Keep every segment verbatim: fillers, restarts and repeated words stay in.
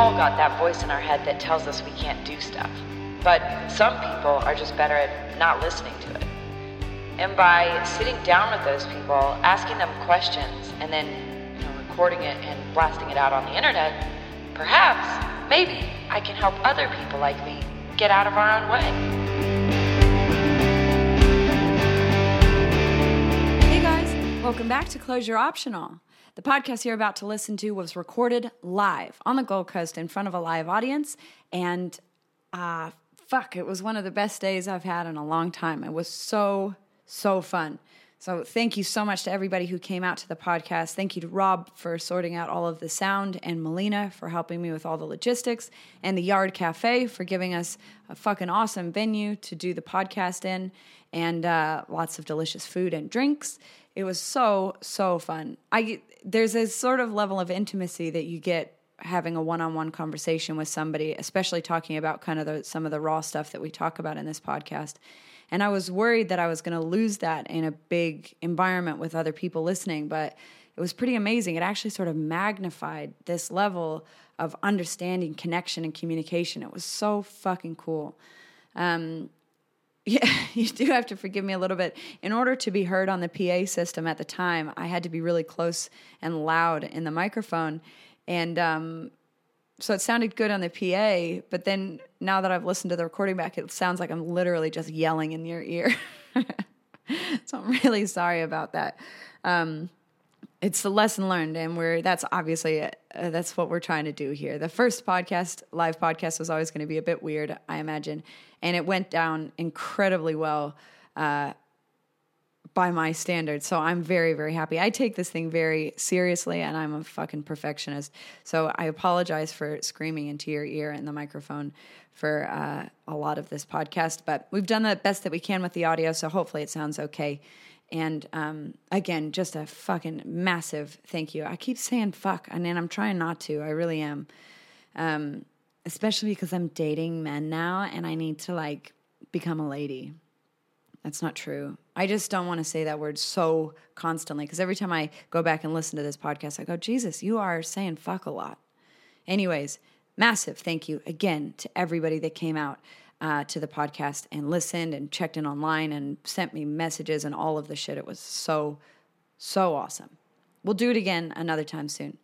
all got that voice in our head that tells us we can't do stuff. But some people are just better at not listening to it. And by sitting down with those people, asking them questions, and then you know, recording it and blasting it out on the internet, perhaps, maybe, I can help other people like me get out of our own way. Hey guys, welcome back to Closure Optional. The podcast you're about to listen to was recorded live on the Gold Coast in front of a live audience, and uh, fuck, it was one of the best days I've had in a long time. It was so, so fun. So thank you so much to everybody who came out to the podcast. Thank you to Rob for sorting out all of the sound, and Melina for helping me with all the logistics, and the Yard Cafe for giving us a fucking awesome venue to do the podcast in, and uh, lots of delicious food and drinks. It was so, so fun. I there's a sort of level of intimacy that you get having a one-on-one conversation with somebody, especially talking about kind of the, some of the raw stuff that we talk about in this podcast. And I was worried that I was going to lose that in a big environment with other people listening, but it was pretty amazing. It actually sort of magnified this level of understanding, connection, and communication. It was so fucking cool. Um, yeah, you do have to forgive me a little bit. In order to be heard on the P A system at the time, I had to be really close and loud in the microphone. And um, so it sounded good on the P A, but then now that I've listened to the recording back, it sounds like I'm literally just yelling in your ear. So I'm really sorry about that. Um, it's the lesson learned, and we're that's obviously uh, that's what we're trying to do here. The first podcast, live podcast, was always going to be a bit weird, I imagine, and it went down incredibly well uh, by my standards. So I'm very, very happy. I take this thing very seriously, and I'm a fucking perfectionist. So I apologize for screaming into your ear and the microphone for uh, a lot of this podcast, but we've done the best that we can with the audio, so hopefully it sounds okay. And um, again, just a fucking massive thank you. I keep saying fuck, and then I'm trying not to. I really am. Um, especially because I'm dating men now, and I need to like become a lady. That's not true. I just don't want to say that word so constantly, because every time I go back and listen to this podcast, I go, Jesus, you are saying fuck a lot. Anyways, massive thank you again to everybody that came out uh, to the podcast and listened and checked in online and sent me messages and all of the shit. It was so, so awesome. We'll do it again another time soon.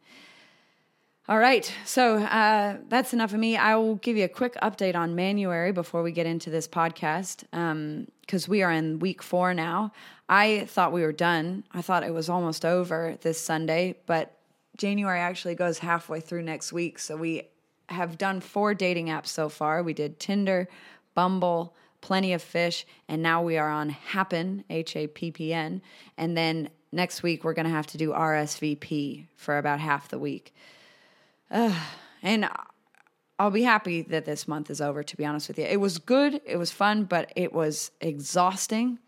All right, so uh, that's enough of me. I will give you a quick update on Manuary before we get into this podcast, because um, we are in week four now. I thought we were done. I thought it was almost over this Sunday, but January actually goes halfway through next week, so we have done four dating apps so far. We did Tinder, Bumble, Plenty of Fish, and now we are on Happn, H A P P N, and then next week we're going to have to do R S V P for about half the week. Uh, and I'll be happy that this month is over, to be honest with you. It was good, it was fun, but it was exhausting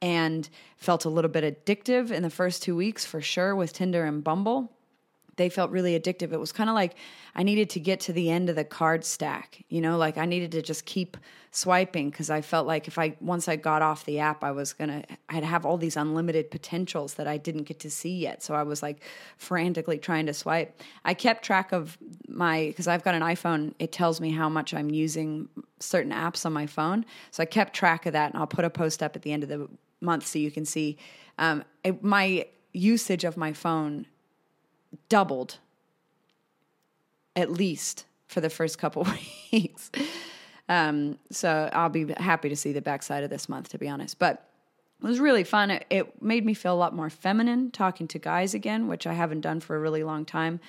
and felt a little bit addictive in the first two weeks for sure with Tinder and Bumble. They felt really addictive. It was kind of like I needed to get to the end of the card stack, you know, like I needed to just keep swiping because I felt like if I once I got off the app, I was going to I'd have all these unlimited potentials that I didn't get to see yet. So I was like frantically trying to swipe. I kept track of my because I've got an iPhone. It tells me how much I'm using certain apps on my phone. So I kept track of that. And I'll put a post up at the end of the month so you can see um, it, my usage of my phone doubled at least for the first couple weeks. Um, so I'll be happy to see the backside of this month, to be honest. But it was really fun. It, it made me feel a lot more feminine talking to guys again, which I haven't done for a really long time.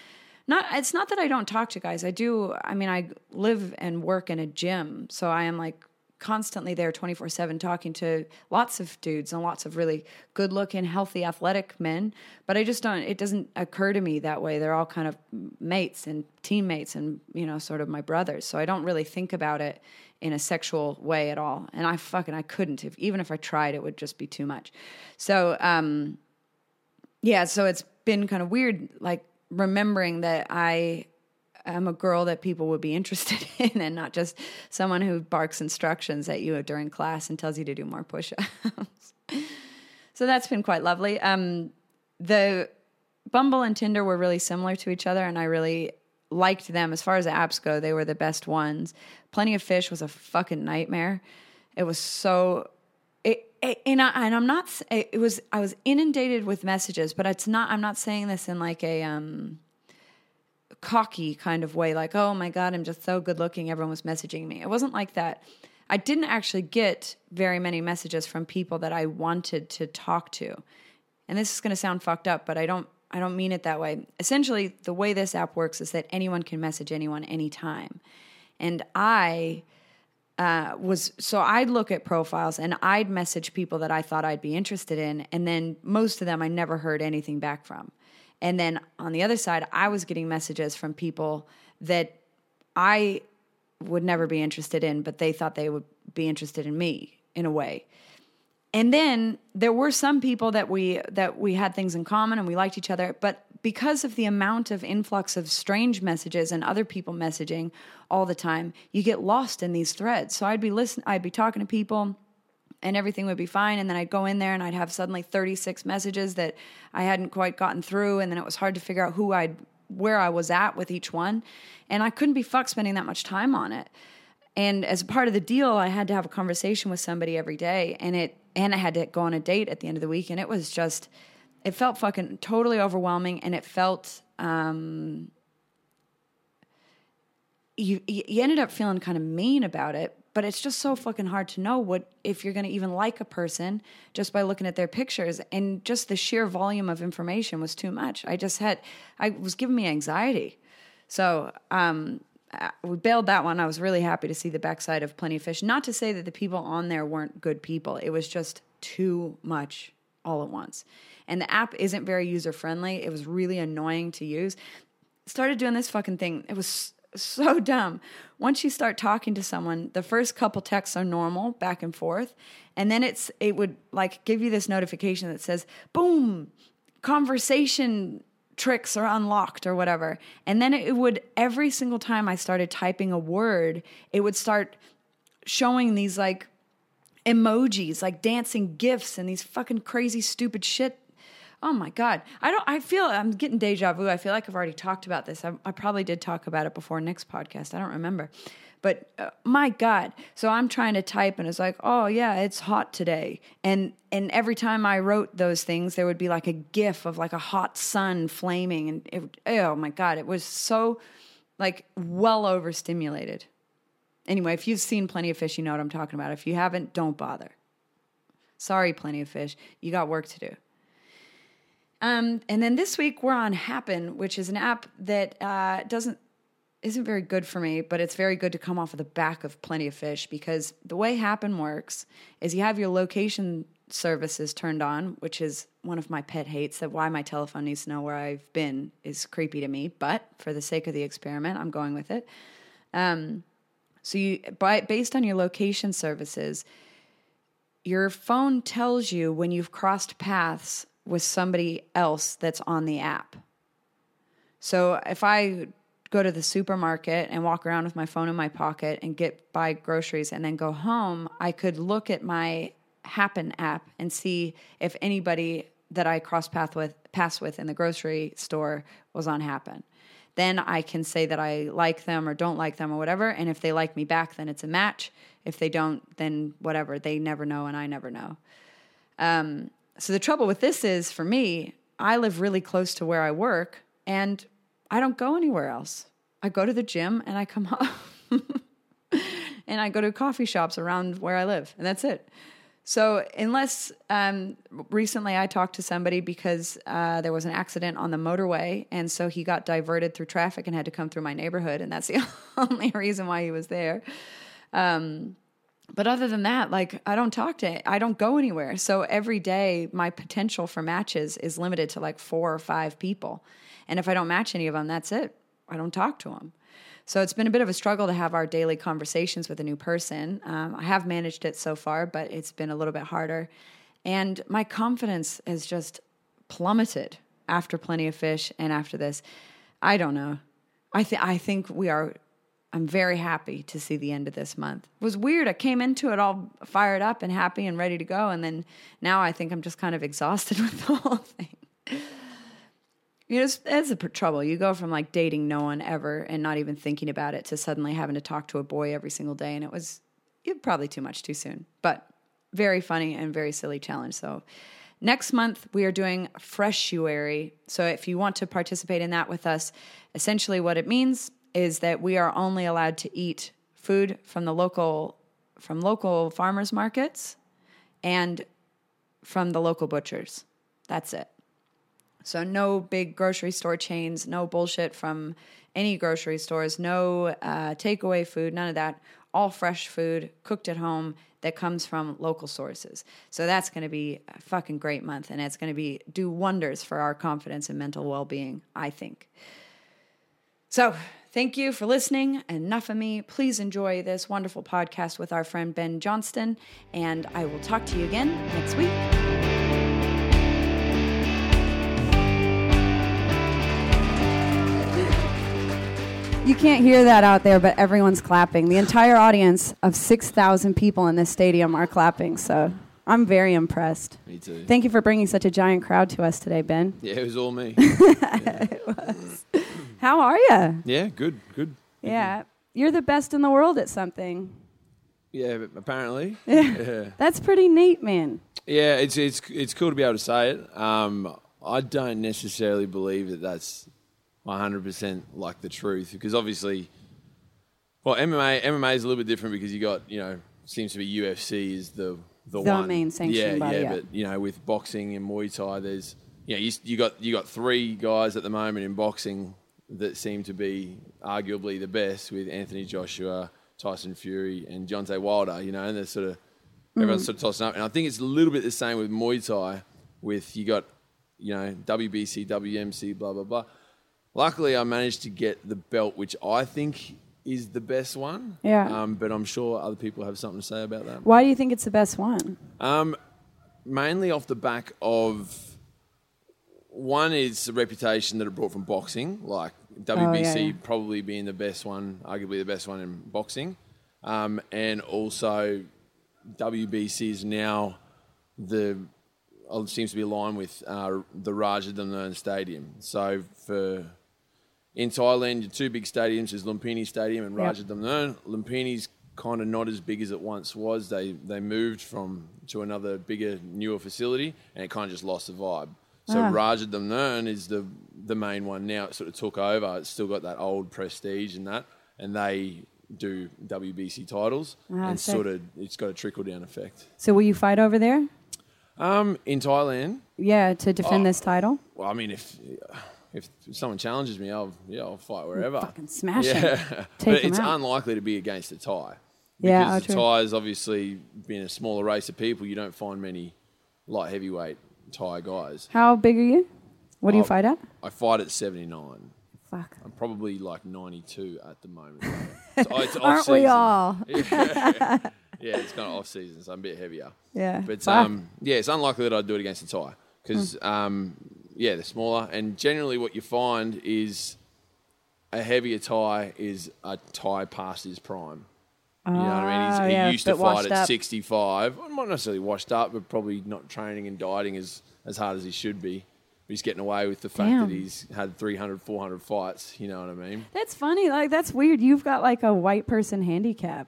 Not, it's not that I don't talk to guys. I do. I mean, I live and work in a gym, so I am like constantly there twenty-four seven talking to lots of dudes and lots of really good looking, healthy, athletic men. But I just don't, it doesn't occur to me that way. They're all kind of mates and teammates and, you know, sort of my brothers. So I don't really think about it in a sexual way at all. And I fucking, I couldn't, if, even if I tried, it would just be too much. So, um, yeah, so it's been kind of weird, like remembering that I I'm a girl that people would be interested in and not just someone who barks instructions at you during class and tells you to do more push-ups. So that's been quite lovely. Um, the Bumble and Tinder were really similar to each other, and I really liked them. As far as the apps go, they were the best ones. Plenty of Fish was a fucking nightmare. It was so... It, it, and, I, and I'm not... It was... I was inundated with messages, but it's not... I'm not saying this in like a... um. cocky kind of way, like, oh my God, I'm just so good looking, everyone was messaging me. It wasn't like that. I didn't actually get very many messages from people that I wanted to talk to. And this is going to sound fucked up, but I don't I don't mean it that way. Essentially, the way this app works is that anyone can message anyone anytime. And I uh, was, so I'd look at profiles and I'd message people that I thought I'd be interested in, and then most of them I never heard anything back from. And then on the other side, I was getting messages from people that I would never be interested in, but they thought they would be interested in me in a way. And then there were some people that we that we had things in common and we liked each other, but because of the amount of influx of strange messages and other people messaging all the time, you get lost in these threads. So I'd be listening, I'd be talking to people, and everything would be fine. And then I'd go in there and I'd have suddenly thirty-six messages that I hadn't quite gotten through. And then it was hard to figure out who I'd, where I was at with each one. And I couldn't be fucked spending that much time on it. And as part of the deal, I had to have a conversation with somebody every day. And it, and I had to go on a date at the end of the week. And it was just, it felt fucking totally overwhelming. And it felt, um, you, you ended up feeling kind of mean about it. But it's just so fucking hard to know what if you're going to even like a person just by looking at their pictures. And just the sheer volume of information was too much. I just had, I was giving me anxiety. So um, we bailed that one. I was really happy to see the backside of Plenty of Fish. Not to say that the people on there weren't good people. It was just too much all at once. And the app isn't very user-friendly. It was really annoying to use. Started doing this fucking thing. It was... so dumb. Once you start talking to someone, the first couple texts are normal, back and forth, and then it's it would like give you this notification that says, boom, conversation tricks are unlocked or whatever. And then it would, every single time I started typing a word, it would start showing these like emojis, like dancing gifs and these fucking crazy stupid shit. Oh my God. I don't, I feel I'm getting deja vu. I feel like I've already talked about this. I, I probably did talk about it before next podcast. I don't remember, but uh, my God. So I'm trying to type and it's like, oh yeah, it's hot today. And, and every time I wrote those things, there would be like a gif of like a hot sun flaming. And it, oh my God, it was so like well overstimulated. Anyway, if you've seen Plenty of Fish, you know what I'm talking about. If you haven't, don't bother. Sorry, Plenty of Fish. You got work to do. Um, and then this week we're on Happn, which is an app that uh, doesn't isn't very good for me, but it's very good to come off of the back of Plenty of Fish, because the way Happn works is you have your location services turned on, which is one of my pet hates. That why my telephone needs to know where I've been is creepy to me, but for the sake of the experiment, I'm going with it. Um, so you, by, based on your location services, your phone tells you when you've crossed paths with somebody else that's on the app. So if I go to the supermarket and walk around with my phone in my pocket and get buy groceries and then go home, I could look at my Happn app and see if anybody that I crossed path with, pass with in the grocery store was on Happn. Then I can say that I like them or don't like them or whatever, and if they like me back, then it's a match. If they don't, then whatever. They never know and I never know. Um... So the trouble with this is, for me, I live really close to where I work, and I don't go anywhere else. I go to the gym, and I come home, and I go to coffee shops around where I live, and that's it. So unless um, recently I talked to somebody because uh, there was an accident on the motorway, and so he got diverted through traffic and had to come through my neighborhood, and that's the only reason why he was there. Um But other than that, like, I don't talk to, I don't go anywhere. So every day my potential for matches is limited to like four or five people. And if I don't match any of them, that's it. I don't talk to them. So it's been a bit of a struggle to have our daily conversations with a new person. Um, I have managed it so far, but it's been a little bit harder. And my confidence has just plummeted after Plenty of Fish and after this. I don't know. I th- I think we are... I'm very happy to see the end of this month. It was weird. I came into it all fired up and happy and ready to go. And then now I think I'm just kind of exhausted with the whole thing. You know, it's, it's the trouble. You go from like dating no one ever and not even thinking about it to suddenly having to talk to a boy every single day. And it was probably too much too soon, but very funny and very silly challenge. So next month we are doing Freshuary. So if you want to participate in that with us, essentially what it means is that we are only allowed to eat food from the local, from local farmers markets and from the local butchers. That's it. So no big grocery store chains, no bullshit from any grocery stores, no uh, takeaway food, none of that. All fresh food cooked at home that comes from local sources. So that's going to be a fucking great month, and it's going to be do wonders for our confidence and mental well-being, I think. So thank you for listening. Enough of me. Please enjoy this wonderful podcast with our friend Ben Johnston, and I will talk to you again next week. You can't hear that out there, but everyone's clapping. The entire audience of six thousand people in this stadium are clapping, so I'm very impressed. Me too. Thank you for bringing such a giant crowd to us today, Ben. Yeah, it was all me. Yeah. It was. How are you? Yeah, good, good. Yeah. You're the best in the world at something. Yeah, but apparently. Yeah. That's pretty neat, man. Yeah, it's it's it's cool to be able to say it. Um, I don't necessarily believe that that's one hundred percent like the truth, because obviously, well, M M A M M A is a little bit different because you got, you know, seems to be U F C is the the, the one main sanctioning body. Yeah, yeah, but you know, with boxing and Muay Thai, there's you know you, you got you got three guys at the moment in boxing that seem to be arguably the best, with Anthony Joshua, Tyson Fury, and Deontay Wilder. You know, and they're sort of everyone's mm. sort of tossing up, and I think it's a little bit the same with Muay Thai. With you got you know W B C, W M C, blah blah blah. Luckily, I managed to get the belt, which I think is the best one. Yeah. Um, but I'm sure other people have something to say about that. Why do you think it's the best one? Um, mainly off the back of, one is the reputation that it brought from boxing, like W B C oh, yeah, yeah. probably being the best one, arguably the best one in boxing. Um, and also W B C is now the... It seems to be aligned with uh, the Rajadamnern Stadium. So for... In Thailand, your two big stadiums is Lumpini Stadium and Rajadamnern. Yep. Lumpini's kind of not as big as it once was. They they moved from to another bigger, newer facility, and it kind of just lost the vibe. So ah. Rajadamnern is the the main one now. It sort of took over. It's still got that old prestige and that, and they do W B C titles, ah, and so sort of it's got a trickle down effect. So will you fight over there? Um, in Thailand. Yeah, to defend oh, this title. Well, I mean, if. Uh, If someone challenges me, I'll yeah, I'll fight wherever. Fucking smash it. Yeah. But it's out. Unlikely to be against a Thai. Yeah, because the Thai is obviously being a smaller race of people. You don't find many light heavyweight Thai guys. How big are you? What do I'll, you fight at? I fight at seventy-nine. Fuck. I'm probably like ninety-two at the moment. So it's off Aren't season. We all? Yeah. Yeah, it's kind of off season, so I'm a bit heavier. Yeah. But Fuck. um, yeah, it's unlikely that I'd do it against a Thai because mm. um. Yeah, they're smaller, and generally what you find is a heavier Thai is a Thai past his prime. You know what I mean? He's, he yeah, used to fight at up. sixty-five. Well, not necessarily washed up, but probably not training and dieting as, as hard as he should be. He's getting away with the fact Damn. that he's had three hundred, four hundred fights. You know what I mean? That's funny. Like, that's weird. You've got like a white person handicap.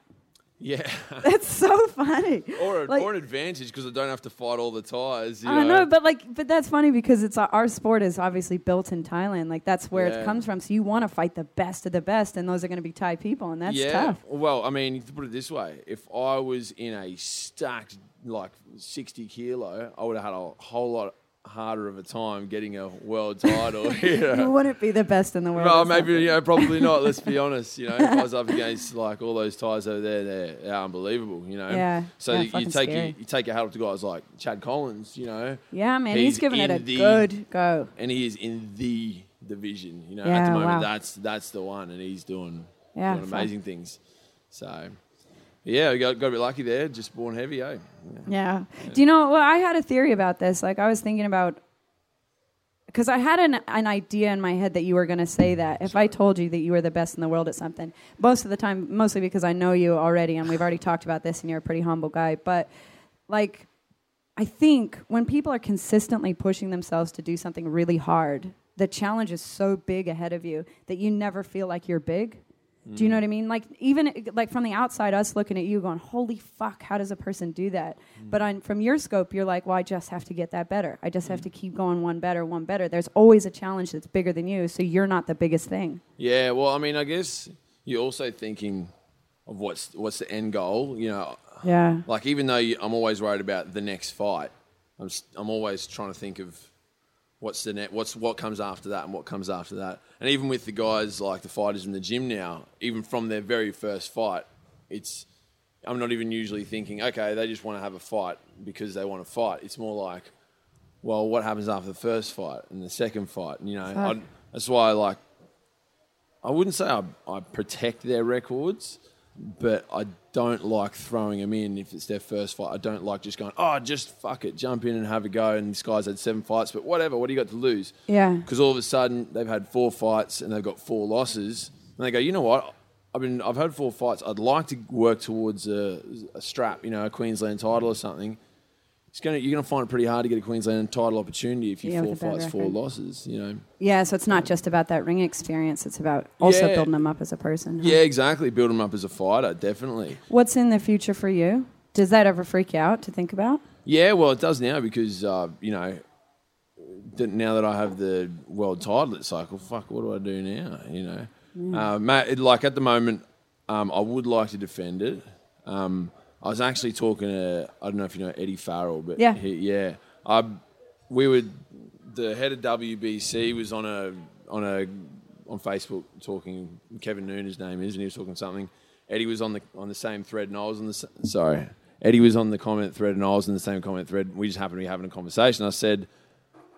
Yeah. That's so funny. Or, a, like, or an advantage because I don't have to fight all the Thais. You I know, know, but like, but that's funny because it's uh, our sport is obviously built in Thailand. Like that's where yeah. it comes from. So you want to fight the best of the best, and those are going to be Thai people, and that's yeah. tough. Well, I mean, to put it this way, if I was in a stacked like sixty kilo, I would have had a whole lot harder of a time getting a world title. You know? You wouldn't be the best in the world. Well, maybe, you know, probably not. Let's be honest. You know, if I was up against like all those Thais over there, they're, they're unbelievable. You know, yeah. So yeah, you, you take your, you take your hat off to guys like Chad Collins. You know, yeah, man, he's, he's given it a the, good go, and he is in the division. You know, yeah, at the moment, wow. that's that's the one, and he's doing, yeah, doing amazing fun. things. So. Yeah, we got, got a bit lucky there. Just born heavy, eh? Yeah. yeah. yeah. Do you know, well, I had a theory about this. Like, I was thinking about, because I had an an idea in my head that you were going to say that. If Sorry. I told you that you were the best in the world at something, most of the time, mostly because I know you already, and we've already talked about this, and you're a pretty humble guy. But, like, I think when people are consistently pushing themselves to do something really hard, the challenge is so big ahead of you that you never feel like you're big. Mm. Do you know what I mean? Like, even like from the outside, us looking at you going, holy fuck, how does a person do that? Mm. But on, from your scope, you're like, well, I just have to get that better. I just mm. have to keep going one better, one better. There's always a challenge that's bigger than you, so you're not the biggest thing. Yeah, well, I mean, I guess you're also thinking of what's what's the end goal, you know? Yeah. Like, even though you, I'm always worried about the next fight, I'm I'm always trying to think of what's the net, what's what comes after that, and what comes after that. And even with the guys, like the fighters in the gym now, even from their very first fight, it's I'm not even usually thinking, okay, they just want to have a fight because they want to fight. It's more like, well, what happens after the first fight and the second fight? And, you know, I, that's why I like. I wouldn't say I, I protect their records, but I don't like throwing them in if it's their first fight. I don't like just going, oh, just fuck it, jump in and have a go. And this guy's had seven fights, but whatever, what do you got to lose? Yeah. Because all of a sudden they've had four fights and they've got four losses, and they go, you know what? I've been, I've had four fights. I'd like to work towards a, a strap, you know, a Queensland title or something. It's gonna, you're going to find it pretty hard to get a Queensland title opportunity if you yeah, four fights, record. four losses, you know. Yeah, so it's not just about that ring experience. It's about also yeah. building them up as a person. Huh? Yeah, exactly. Build them up as a fighter, definitely. What's in the future for you? Does that ever freak you out to think about? Yeah, well, it does now because, uh, you know, now that I have the world title, it's like, well, fuck, what do I do now, you know? Yeah. Uh, mate, like at the moment, um, I would like to defend it. Um I was actually talking to, I don't know if you know Eddie Farrell, but yeah, he, yeah. I, we were, the head of W B C was on a, on a, on Facebook talking, Kevin Noon, his name is, and he was talking something. Eddie was on the, on the same thread and I was on the, sorry, Eddie was on the comment thread and I was in the same comment thread. We just happened to be having a conversation. I said,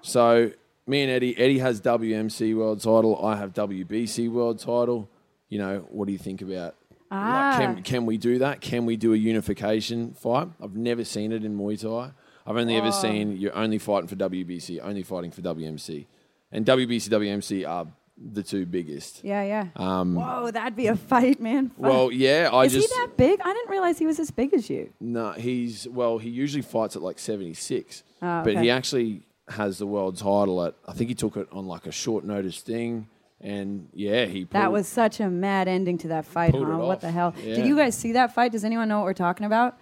so me and Eddie, Eddie has W M C world title. I have W B C world title. You know, what do you think about Ah. Like, can, can we do that? Can we do a unification fight? I've never seen it in Muay Thai. I've only oh. ever seen you're only fighting for W B C, only fighting for W M C. And W B C, W M C are the two biggest. Yeah, yeah. Um, Whoa, that'd be a fight, man. Fight. Well, yeah. I Is just, he that big? I didn't realize he was as big as you. No, nah, he's, well, he usually fights at like seventy-six. Oh, okay. But he actually has the world title at, I think he took it on like a short notice thing. And yeah, he pulled, that was such a mad ending to that fight, huh? What the hell? Yeah. Did you guys see that fight? Does anyone know what we're talking about?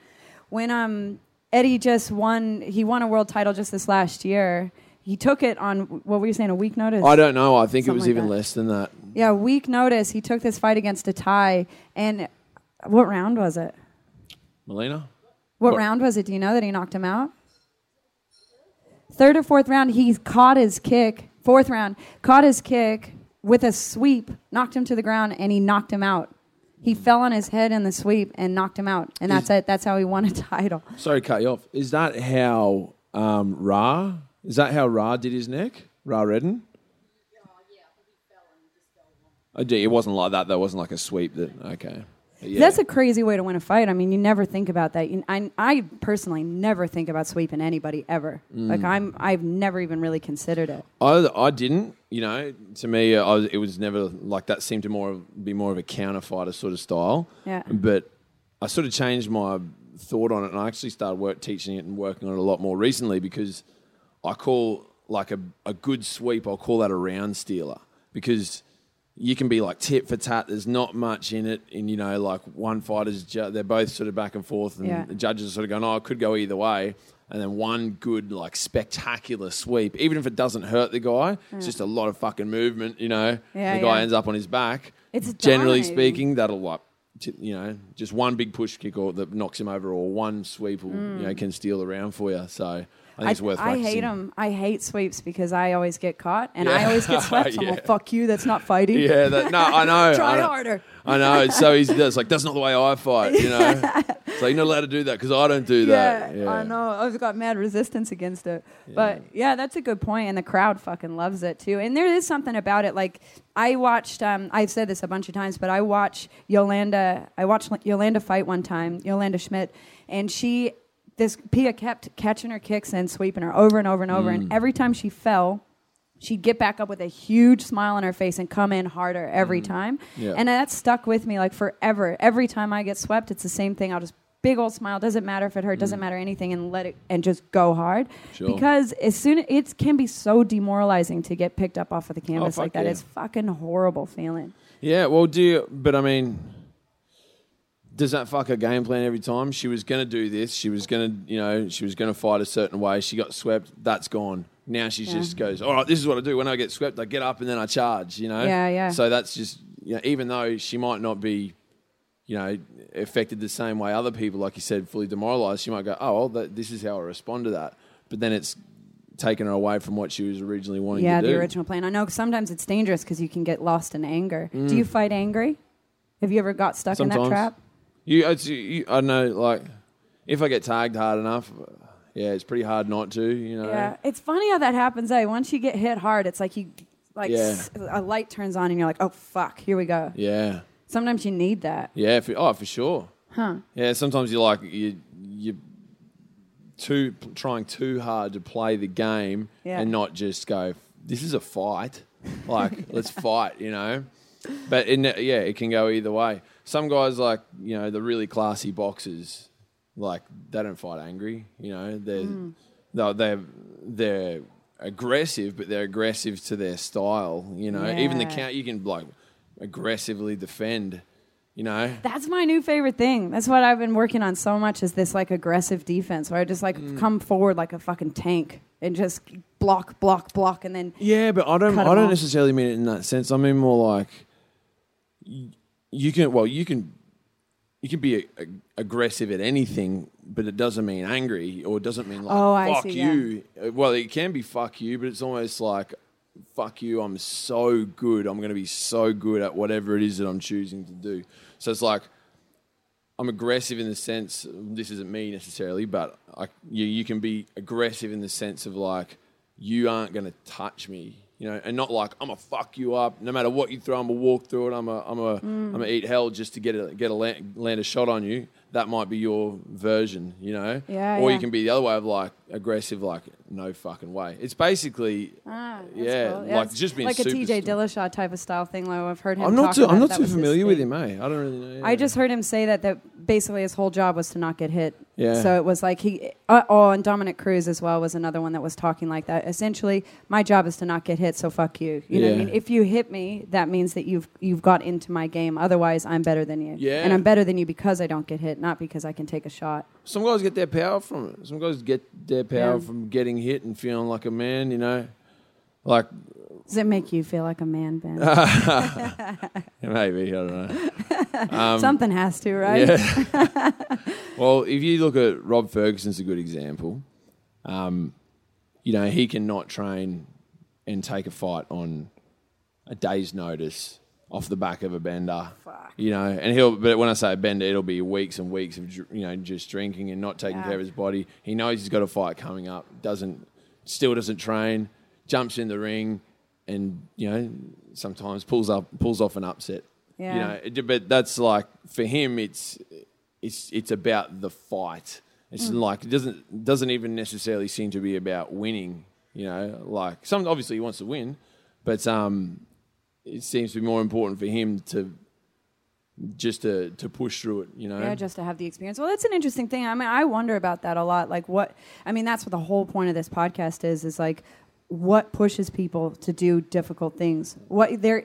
When um Eddie just won, he won a world title just this last year. He took it on, what were you saying, a week notice? I don't know. I think Something it was like even that. less than that. Yeah, a week notice. He took this fight against a tie. And what round was it? Melina? What, what round was it? Do you know that he knocked him out? Third or fourth round, he caught his kick. Fourth round, caught his kick. With a sweep, knocked him to the ground, and he knocked him out. He fell on his head in the sweep and knocked him out. And that's is, it. That's how he won a title. Sorry to cut you off. Is that how um, Ra? Is that how Ra did his neck? Ra Redden? Yeah, yeah. He fell and just fell on. Oh, gee, it wasn't like that, though. It wasn't like a sweep. That Okay. Yeah. That's a crazy way to win a fight. I mean, you never think about that. You, I, I personally never think about sweeping anybody ever. Mm. Like I'm, I've never even really considered it. I, I didn't. You know, to me, I was, it was never like that. Seemed to more be more of a counter fighter sort of style. Yeah. But I sort of changed my thought on it, and I actually started work teaching it and working on it a lot more recently because I call like a a good sweep. I'll call that a round stealer because you can be like tit for tat. There's not much in it. And, you know, like one fighter's, ju- they're both sort of back and forth. And yeah. the judges are sort of going, oh, it could go either way. And then one good, like, spectacular sweep, even if it doesn't hurt the guy, yeah. it's just a lot of fucking movement, you know. Yeah, the guy yeah. ends up on his back. It's Generally dying. speaking, that'll, like, you know, just one big push kick or that knocks him over or one sweep will, mm. you know, can steal the round for you. So I think I, it's worth I practicing. hate them. I hate sweeps because I always get caught and yeah. I always get swept. So yeah. I'm like, fuck you, that's not fighting. Yeah, that, no, I know. Try I know, harder. I know. So he's just like, that's not the way I fight, you know. So you're not allowed to do that because I don't do yeah, that. Yeah, I know. I've got mad resistance against it. Yeah. But yeah, that's a good point. And the crowd fucking loves it too. And there is something about it. Like I watched, um, I've said this a bunch of times, but I watched Yolanda, I watched Yolanda fight one time, Yolanda Schmidt, and she... This Pia kept catching her kicks and sweeping her over and over and over. Mm. And every time she fell, she'd get back up with a huge smile on her face and come in harder every mm. time. Yeah. And that stuck with me like forever. Every time I get swept, it's the same thing. I'll just big old smile. Doesn't matter if it hurt. Mm. Doesn't matter anything, and let it and just go hard. Sure. Because as soon it can be so demoralizing to get picked up off of the canvas oh, like that. Yeah. It's fucking horrible feeling. Yeah. Well, do you, but I mean, does that fuck her game plan every time? She was going to do this. She was going to, you know, she was going to fight a certain way. She got swept. That's gone. Now she yeah. just goes, all right, this is what I do. When I get swept, I get up and then I charge, you know? Yeah, yeah. So that's just, you know, even though she might not be, you know, affected the same way other people, like you said, fully demoralized, she might go, oh, well, that, this is how I respond to that. But then it's taken her away from what she was originally wanting yeah, to do. Yeah, the original plan. I know sometimes it's dangerous because you can get lost in anger. Mm. Do you fight angry? Have you ever got stuck sometimes. in that trap? You, it's, you, I know, like, if I get tagged hard enough, yeah, it's pretty hard not to, you know. Yeah, it's funny how that happens, eh? Once you get hit hard, it's like you, like, yeah. s- a light turns on and you're like, oh, fuck, here we go. Yeah. Sometimes you need that. Yeah, for, oh, for sure. Huh. Yeah, sometimes you're like, you, you're too, trying too hard to play the game yeah. and not just go, this is a fight. Like, yeah. let's fight, you know. But, in, yeah, it can go either way. Some guys, like, you know, the really classy boxers, like, they don't fight angry, you know. They're, mm. they're, they're, they're aggressive, but they're aggressive to their style, you know. Yeah. Even the count, you can, like, aggressively defend, you know. That's my new favorite thing. That's what I've been working on so much is this, like, aggressive defense where I just, like, mm. come forward like a fucking tank and just block, block, block, and then yeah, but I don't, I don't off. necessarily mean it in that sense. I mean more like... Y- You can well, you can, you can be a, a, aggressive at anything, but it doesn't mean angry, or it doesn't mean like oh, fuck see, you. Yeah. Well, it can be fuck you, but it's almost like fuck you. I'm so good. I'm going to be so good at whatever it is that I'm choosing to do. So it's like I'm aggressive in the sense this isn't me necessarily, but I, you, you can be aggressive in the sense of like you aren't going to touch me. You know, and not like I'm gonna fuck you up. No matter what you throw, I'm gonna walk through it. I'm a, I'm a, mm. I'm gonna eat hell just to get a, get a land, land a shot on you. That might be your version, you know. Yeah. Or yeah. you can be the other way of like aggressive, like no fucking way. It's basically, ah, yeah, cool. yeah, like just being like a T J Dillashaw type of style thing. Though I've heard him. I'm not talk too, I'm not too familiar with him, eh? I don't really know. Yeah. I just heard him say that that basically his whole job was to not get hit. Yeah. So it was like he, uh, oh, and Dominic Cruz as well was another one that was talking like that. Essentially, my job is to not get hit, so fuck you. You yeah. know what I mean? If you hit me, that means that you've you've got into my game. Otherwise, I'm better than you. Yeah. And I'm better than you because I don't get hit, not because I can take a shot. Some guys get their power from it. Some guys get their power yeah. from getting hit and feeling like a man, you know? Like... Does it make you feel like a man, Ben? Maybe, I don't know. Um, Something has to, right? Yeah. Well, if you look at Rob Ferguson's a good example. Um, you know, he cannot train and take a fight on a day's notice off the back of a bender. Fuck. You know, and he'll, but when I say a bender, it'll be weeks and weeks of, you know, just drinking and not taking yeah. care of his body. He knows he's got a fight coming up, doesn't, still doesn't train, jumps in the ring, and, you know, sometimes pulls up, pulls off an upset. Yeah. You know, but that's like for him, it's it's it's about the fight. It's mm. like it doesn't doesn't even necessarily seem to be about winning. You know, like some obviously he wants to win, but um, it seems to be more important for him to just to to push through it. You know, yeah, just to have the experience. Well, that's an interesting thing. I mean, I wonder about that a lot. Like, what I mean, that's what the whole point of this podcast is. Is like, what pushes people to do difficult things? What there,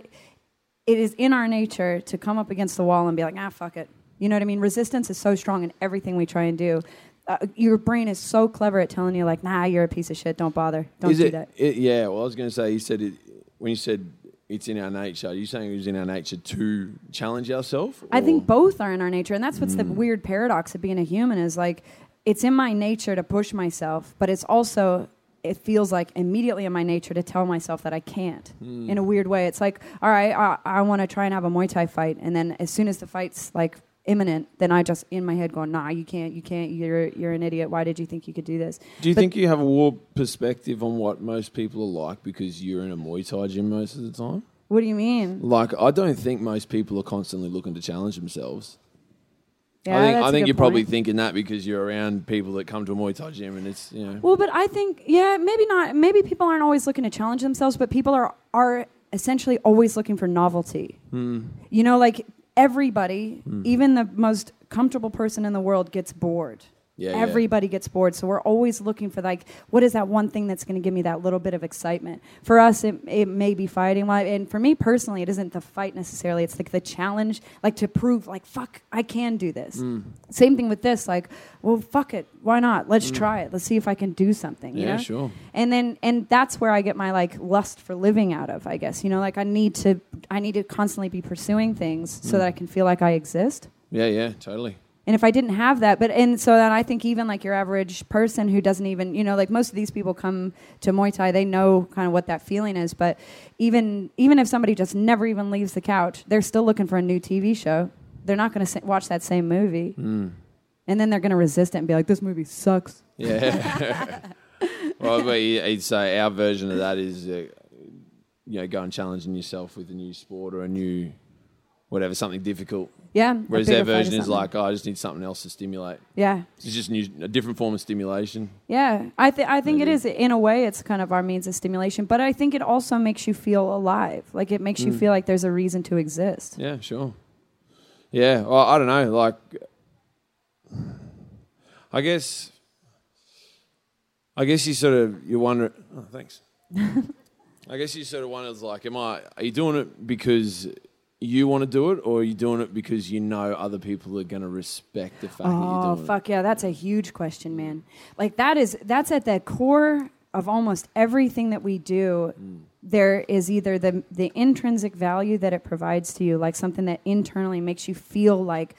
it is in our nature to come up against the wall and be like, ah, fuck it. You know what I mean? Resistance is so strong in everything we try and do. Uh, your brain is so clever at telling you, like, nah, you're a piece of shit. Don't bother. Don't is do it, that. It, yeah. Well, I was going to say, you said it when you said it's in our nature. Are you saying it's in our nature to challenge ourselves? I think both are in our nature, and that's what's mm. the weird paradox of being a human is like, it's in my nature to push myself, but it's also it feels like immediately in my nature to tell myself that I can't mm. in a weird way. It's like, all right, I, I want to try and have a Muay Thai fight. And then as soon as the fight's like imminent, then I just in my head going, nah, you can't, you can't, you're, you're an idiot. Why did you think you could do this? Do you but think you have a warped perspective on what most people are like because you're in a Muay Thai gym most of the time? What do you mean? Like, I don't think most people are constantly looking to challenge themselves. Yeah, I think, that's I think a good you're point. Probably thinking that because you're around people that come to a Muay Thai gym and it's, you know. Well, but I think, yeah, maybe not. Maybe people aren't always looking to challenge themselves, but people are, are essentially always looking for novelty. Mm. You know, like everybody, mm. even the most comfortable person in the world gets bored. Yeah, Everybody yeah. gets bored. So we're always looking for, like, what is that one thing that's going to give me that little bit of excitement? For us, it, it may be fighting. And for me personally, it isn't the fight necessarily. It's like the challenge, like to prove, like, fuck, I can do this. Mm. Same thing with this. Like, well, fuck it. Why not? Let's mm. try it. Let's see if I can do something. You yeah, know? sure. And then, and that's where I get my, like, lust for living out of, I guess. You know, like I need to, I need to constantly be pursuing things mm. so that I can feel like I exist. Yeah, yeah, totally. And if I didn't have that, but and so then I think even like your average person who doesn't even, you know, like most of these people come to Muay Thai, they know kind of what that feeling is. But even even if somebody just never even leaves the couch, they're still looking for a new T V show. They're not going to sa- watch that same movie. Mm. And then they're going to resist it and be like, this movie sucks. Yeah. Well, but you'd say our version of that is, uh, you know, go and challenging yourself with a new sport or a new whatever, something difficult. Yeah. Whereas their version is like, oh, I just need something else to stimulate. Yeah. It's just new, a different form of stimulation. Yeah. I, th- I think Maybe. It is. In a way, it's kind of our means of stimulation. But I think it also makes you feel alive. Like, it makes mm. you feel like there's a reason to exist. Yeah, sure. Yeah. Well, I don't know. Like, I guess, I guess you sort of, you wonder, oh, thanks. I guess you sort of wonder, like, am I, are you doing it because you want to do it, or are you doing it because you know other people are going to respect the fact oh, that you're doing it? Oh, fuck yeah. That's a huge question, man. Like, that is, that's at the core of almost everything that we do. Mm. There is either the the intrinsic value that it provides to you, like something that internally makes you feel like,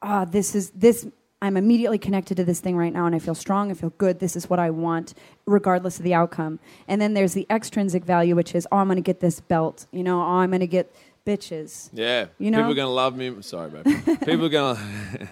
ah, oh, this is, this, I'm immediately connected to this thing right now, and I feel strong, I feel good, this is what I want, regardless of the outcome. And then there's the extrinsic value, which is, oh, I'm going to get this belt, you know, oh, I'm going to get bitches. Yeah. You know? People are going to love me. Sorry, babe. People are going to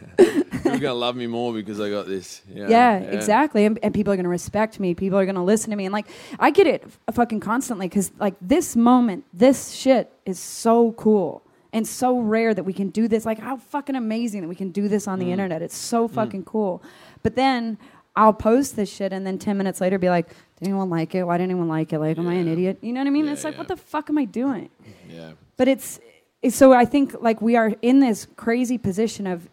people gonna love me more because I got this. You know? Yeah, yeah, exactly. And, and people are going to respect me. People are going to listen to me. And, like, I get it f- fucking constantly because, like, this moment, this shit is so cool and so rare that we can do this. Like, how fucking amazing that we can do this on the mm. internet. It's so fucking mm. cool. But then I'll post this shit and then ten minutes later be like, did anyone like it? Why didn't anyone like it? Like, yeah. am I an idiot? You know what I mean? Yeah, it's like, yeah. what the fuck am I doing? Yeah. But it's, it's, so I think, like, we are in this crazy position of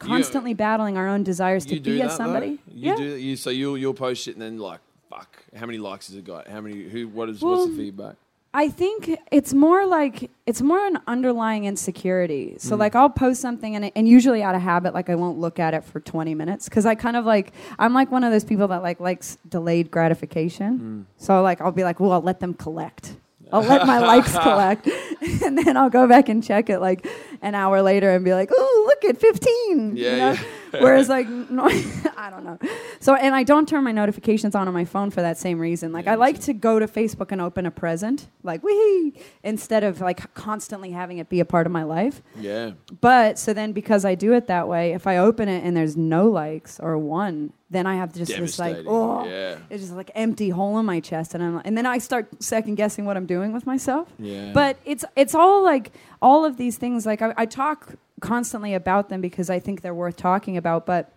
constantly you, battling our own desires to be as somebody. Though? You yeah. do you So you'll, you'll post shit and then, like, fuck, how many likes has it got? How many, who, what is, well, what's the feedback? I think it's more like, it's more an underlying insecurity. So, mm. like, I'll post something and, and usually out of habit, like, I won't look at it for twenty minutes. Because I kind of, like, I'm, like, one of those people that, like, likes delayed gratification. Mm. So, like, I'll be like, well, I'll let them collect. I'll let my likes collect, and then I'll go back and check it like an hour later and be like, "Oh, look at fifteen." Yeah. You know? yeah. Whereas, like, no, I don't know. So, and I don't turn my notifications on on my phone for that same reason. Like, yeah, I like too. to go to Facebook and open a present, like, wee, instead of, like, constantly having it be a part of my life. Yeah. But so then, because I do it that way, if I open it and there's no likes or one, then I have just this, like, oh, yeah. it's just like empty hole in my chest, and I'm like, and then I start second guessing what I'm doing with myself. Yeah. But it's it's all like all of these things. Like I, I talk constantly about them because I think they're worth talking about. But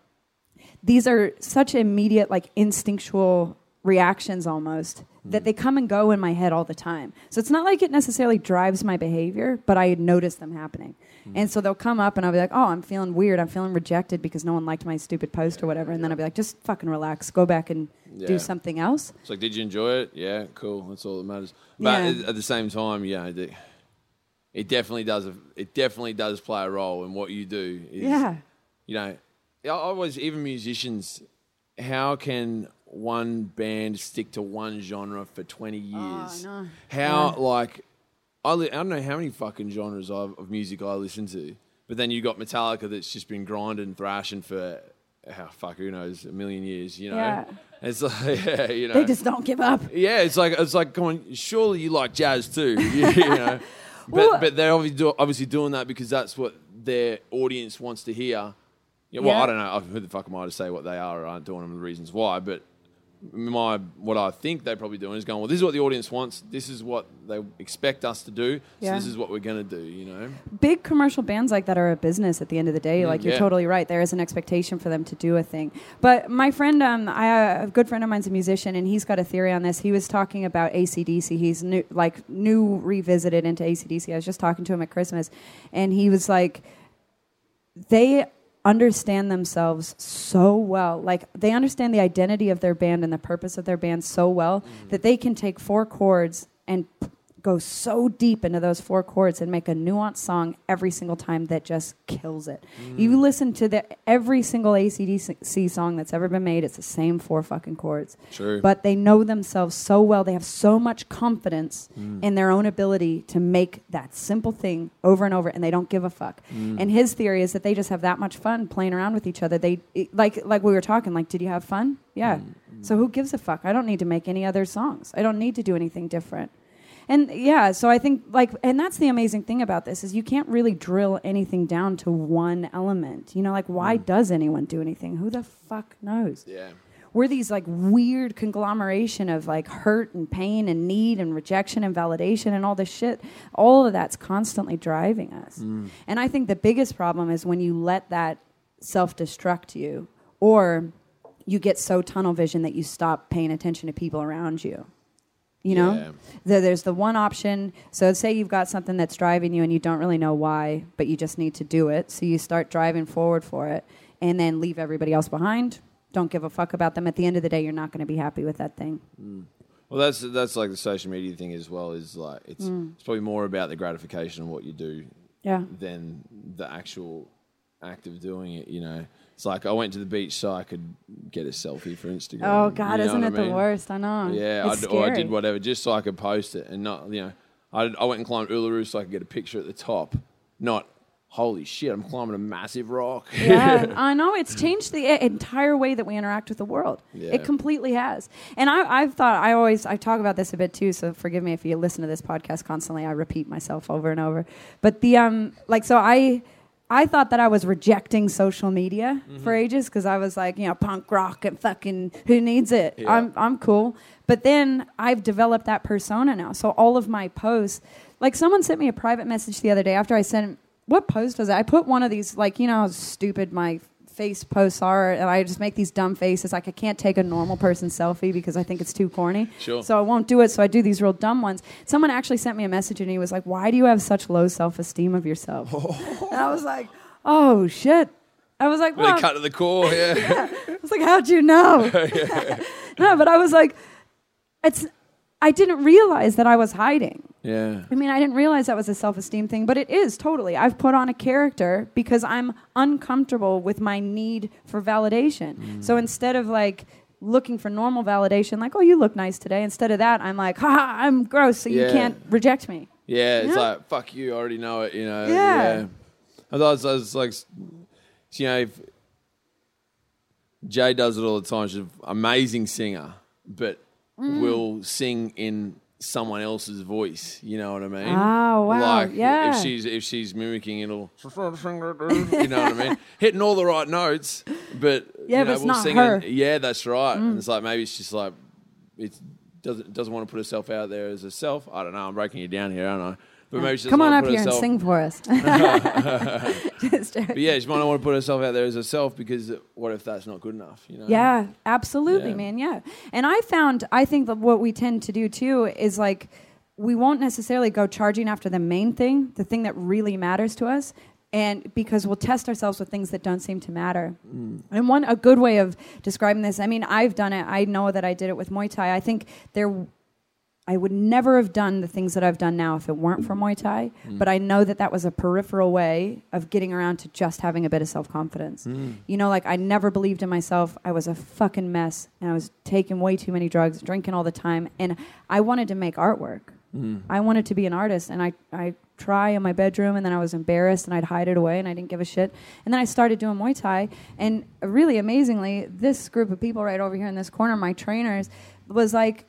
these are such immediate, like, instinctual reactions almost mm. that they come and go in my head all the time. So it's not like it necessarily drives my behavior, but I notice them happening. Mm. And so they'll come up and I'll be like, oh, I'm feeling weird. I'm feeling rejected because no one liked my stupid post yeah, or whatever. And yeah. then I'll be like, just fucking relax. Go back and yeah. do something else. It's like, did you enjoy it? Yeah, cool. That's all that matters. But yeah. at the same time, yeah, it definitely does. It definitely does play a role in what you do. Is, yeah. You know, I always, even musicians, how can one band stick to one genre for twenty years? Oh, no. How, no. like, I, li- I don't know how many fucking genres I've, of music I listen to, but then you got Metallica that's just been grinding and thrashing for, oh, fuck, who knows, a million years, you know? Yeah. It's like, yeah, you know. They just don't give up. Yeah, it's like, it's like, come on, surely you like jazz too, you, you know? But, well, but they're obviously doing that because that's what their audience wants to hear. Yeah, well, yeah. I don't know, who the fuck am I to say what they are or aren't doing and the reasons why, but my what I think they're probably doing is going, well, this is what the audience wants, this is what they expect us to do, so yeah. this is what we're going to do, you know? Big commercial bands like that are a business at the end of the day. Mm, like, you're yeah. totally right. There is an expectation for them to do a thing. But my friend, um, I, a good friend of mine's a musician, and he's got a theory on this. He was talking about A C D C. He's new, like new revisited into A C D C. I was just talking to him at Christmas, and he was like, they understand themselves so well. Like, they understand the identity of their band and the purpose of their band so well mm. that they can take four chords and p- go so deep into those four chords and make a nuanced song every single time that just kills it. Mm. You listen to the, every single A C D C song that's ever been made, it's the same four fucking chords. Sure. But they know themselves so well. They have so much confidence mm. in their own ability to make that simple thing over and over, and they don't give a fuck. Mm. And his theory is that they just have that much fun playing around with each other. They it, like like we were talking, like, did you have fun? Yeah. Mm. So who gives a fuck? I don't need to make any other songs. I don't need to do anything different. And yeah, so I think like, and that's the amazing thing about this is you can't really drill anything down to one element. You know, like why mm. does anyone do anything? Who the fuck knows? Yeah. We're these like weird conglomeration of like hurt and pain and need and rejection and validation and all this shit. All of that's constantly driving us. Mm. And I think the biggest problem is when you let that self-destruct you or you get so tunnel vision that you stop paying attention to people around you. You know, yeah. the, there's the one option. So say you've got something that's driving you and you don't really know why, but you just need to do it. So you start driving forward for it and then leave everybody else behind. Don't give a fuck about them. At the end of the day, you're not going to be happy with that thing. Mm. Well, that's that's like the social media thing as well. Is like it's, mm. it's probably more about the gratification of what you do yeah. than the actual act of doing it, you know. It's like I went to the beach so I could get a selfie for Instagram. Oh, God, you know isn't it I mean? the worst? I know. Yeah, I, d- or I did whatever just so I could post it and not, you know, I, I went and climbed Uluru so I could get a picture at the top, not, holy shit, I'm climbing a massive rock. Yeah, I know. It's changed the a- entire way that we interact with the world. Yeah. It completely has. And I, I've thought, I always, I talk about this a bit too, so forgive me if you listen to this podcast constantly. I repeat myself over and over. But the, um, like, so I... I thought that I was rejecting social media mm-hmm. for ages because I was like, you know, punk rock and fucking who needs it? Yeah. I'm I'm cool. But then I've developed that persona now. So all of my posts, like someone sent me a private message the other day after I sent, what post was it? I put one of these, like, you know how stupid my face posts are and I just make these dumb faces. Like I can't take a normal person selfie because I think it's too corny. Sure. So I won't do it. So I do these real dumb ones. Someone actually sent me a message and he was like, why do you have such low self-esteem of yourself? Oh. And I was like, oh shit. I was like, well, really cut to the core. Yeah. yeah. I was like, how'd you know? No, but I was like, it's, I didn't realize that I was hiding. Yeah. I mean, I didn't realize that was a self-esteem thing, but it is totally. I've put on a character because I'm uncomfortable with my need for validation. Mm. So instead of like looking for normal validation, like, oh, you look nice today. Instead of that, I'm like, ha, I'm gross, so yeah. you can't reject me. Yeah, it's yeah. like, fuck you, I already know it, you know. Yeah. yeah. I thought I was like, you know, if Jay does it all the time. She's an amazing singer, but mm. will sing in someone else's voice, you know what I mean? Oh, wow. Like, yeah. if she's if she's mimicking it'll, you know what I mean? Hitting all the right notes, but yeah, you know, but it's we'll not sing her. It. Yeah, that's right. Mm. And it's like maybe it's just like it doesn't doesn't want to put herself out there as herself. I don't know. I'm breaking you down here, aren't I? But yeah. maybe she come on up here herself... and sing for us. But yeah, she might not want to put herself out there as herself because what if that's not good enough? You know? Yeah, absolutely, yeah. man. Yeah, and I found I think that what we tend to do too is like we won't necessarily go charging after the main thing, the thing that really matters to us. And because we'll test ourselves with things that don't seem to matter. Mm. And one a good way of describing this, I mean, I've done it. I know that I did it with Muay Thai. I think there. I would never have done the things that I've done now if it weren't for Muay Thai, mm. but I know that that was a peripheral way of getting around to just having a bit of self-confidence. Mm. You know, like I never believed in myself. I was a fucking mess, and I was taking way too many drugs, drinking all the time, and I wanted to make artwork. Mm. I wanted to be an artist, and I, I try in my bedroom, and then I was embarrassed, and I'd hide it away, and I didn't give a shit. And then I started doing Muay Thai, and really amazingly, this group of people right over here in this corner, my trainers, was like,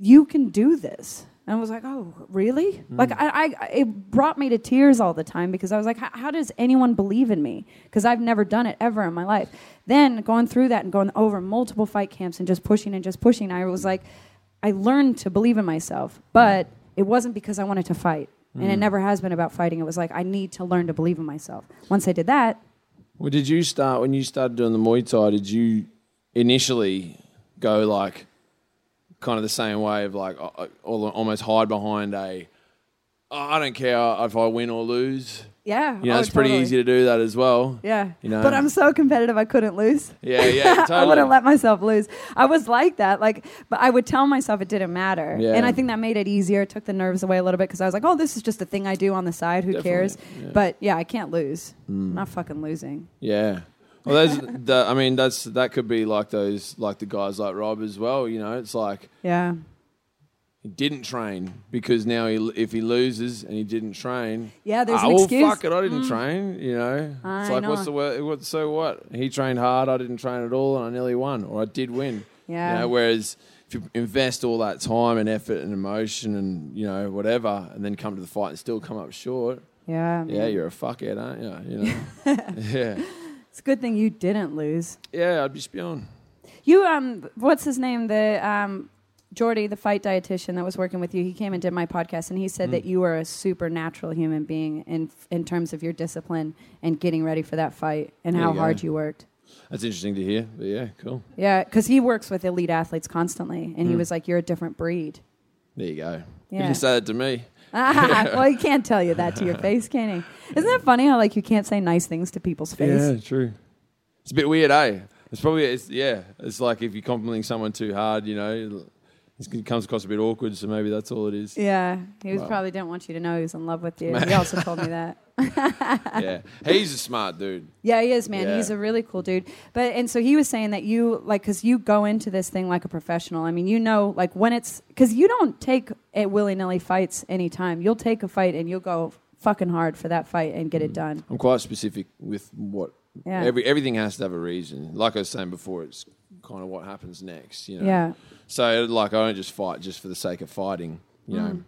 you can do this. And I was like, oh, really? Mm. Like, I, I, it brought me to tears all the time because I was like, how does anyone believe in me? Because I've never done it ever in my life. Then going through that and going over multiple fight camps and just pushing and just pushing, I was like, I learned to believe in myself, but it wasn't because I wanted to fight. Mm. And it never has been about fighting. It was like, I need to learn to believe in myself. Once I did that. Well, did you start, when you started doing the Muay Thai, did you initially go like, kind of the same way of like almost hide behind a, oh, I don't care if I win or lose Yeah. You know, oh, it's totally. pretty easy to do that as well. Yeah. You know? But I'm so competitive, I couldn't lose. Yeah, yeah, totally. I wouldn't let myself lose. I was like that. Like, but I would tell myself it didn't matter. Yeah. And I think that made it easier. It took the nerves away a little bit because I was like, oh, this is just a thing I do on the side. Who Definitely, cares? Yeah. But, yeah, I can't lose. Mm. I'm not fucking losing. Yeah. Well, those, the, I mean, that's that could be like those, like the guys like Rob as well. You know, it's like... Yeah. He didn't train because now he, if he loses and he didn't train, yeah, there's oh, an excuse. Oh, fuck it, I didn't mm. train. You know, I it's like know. what's the word? What, so what? He trained hard. I didn't train at all, and I nearly won, or I did win. Yeah. You know, whereas if you invest all that time and effort and emotion and you know whatever, and then come to the fight and still come up short, yeah, yeah, man. You're a fuckhead, aren't you? You know, yeah. It's a good thing you didn't lose. Yeah, I'd be spewing. You um, what's his name? The um. Jordy, the fight dietitian that was working with you, he came and did my podcast, and he said mm. that you were a supernatural human being in in terms of your discipline and getting ready for that fight and there how you hard you worked. That's interesting to hear, but yeah, cool. Yeah, because he works with elite athletes constantly, and mm. he was like, you're a different breed. There you go. Yeah. You can say that to me. Ah, well, he can't tell you that to your face, can he? Isn't that funny how like you can't say nice things to people's face? Yeah, true. It's a bit weird, eh? It's probably, it's, yeah, it's like if you're complimenting someone too hard, you know, it comes across a bit awkward, so maybe that's all it is. Yeah, he was well. probably didn't want you to know he was in love with you. He also told me that. Yeah, he's a smart dude. Yeah, he is, man. Yeah. He's a really cool dude. But and so he was saying that you like because you go into this thing like a professional. I mean, you know, like when it's because you don't take it willy-nilly fights anytime. You'll take a fight and you'll go fucking hard for that fight and get mm. it done. I'm quite specific with what yeah. every everything has to have a reason. Like I was saying before, it's kind of what happens next. You know. Yeah. So, like, I don't just fight just for the sake of fighting, you know. Mm.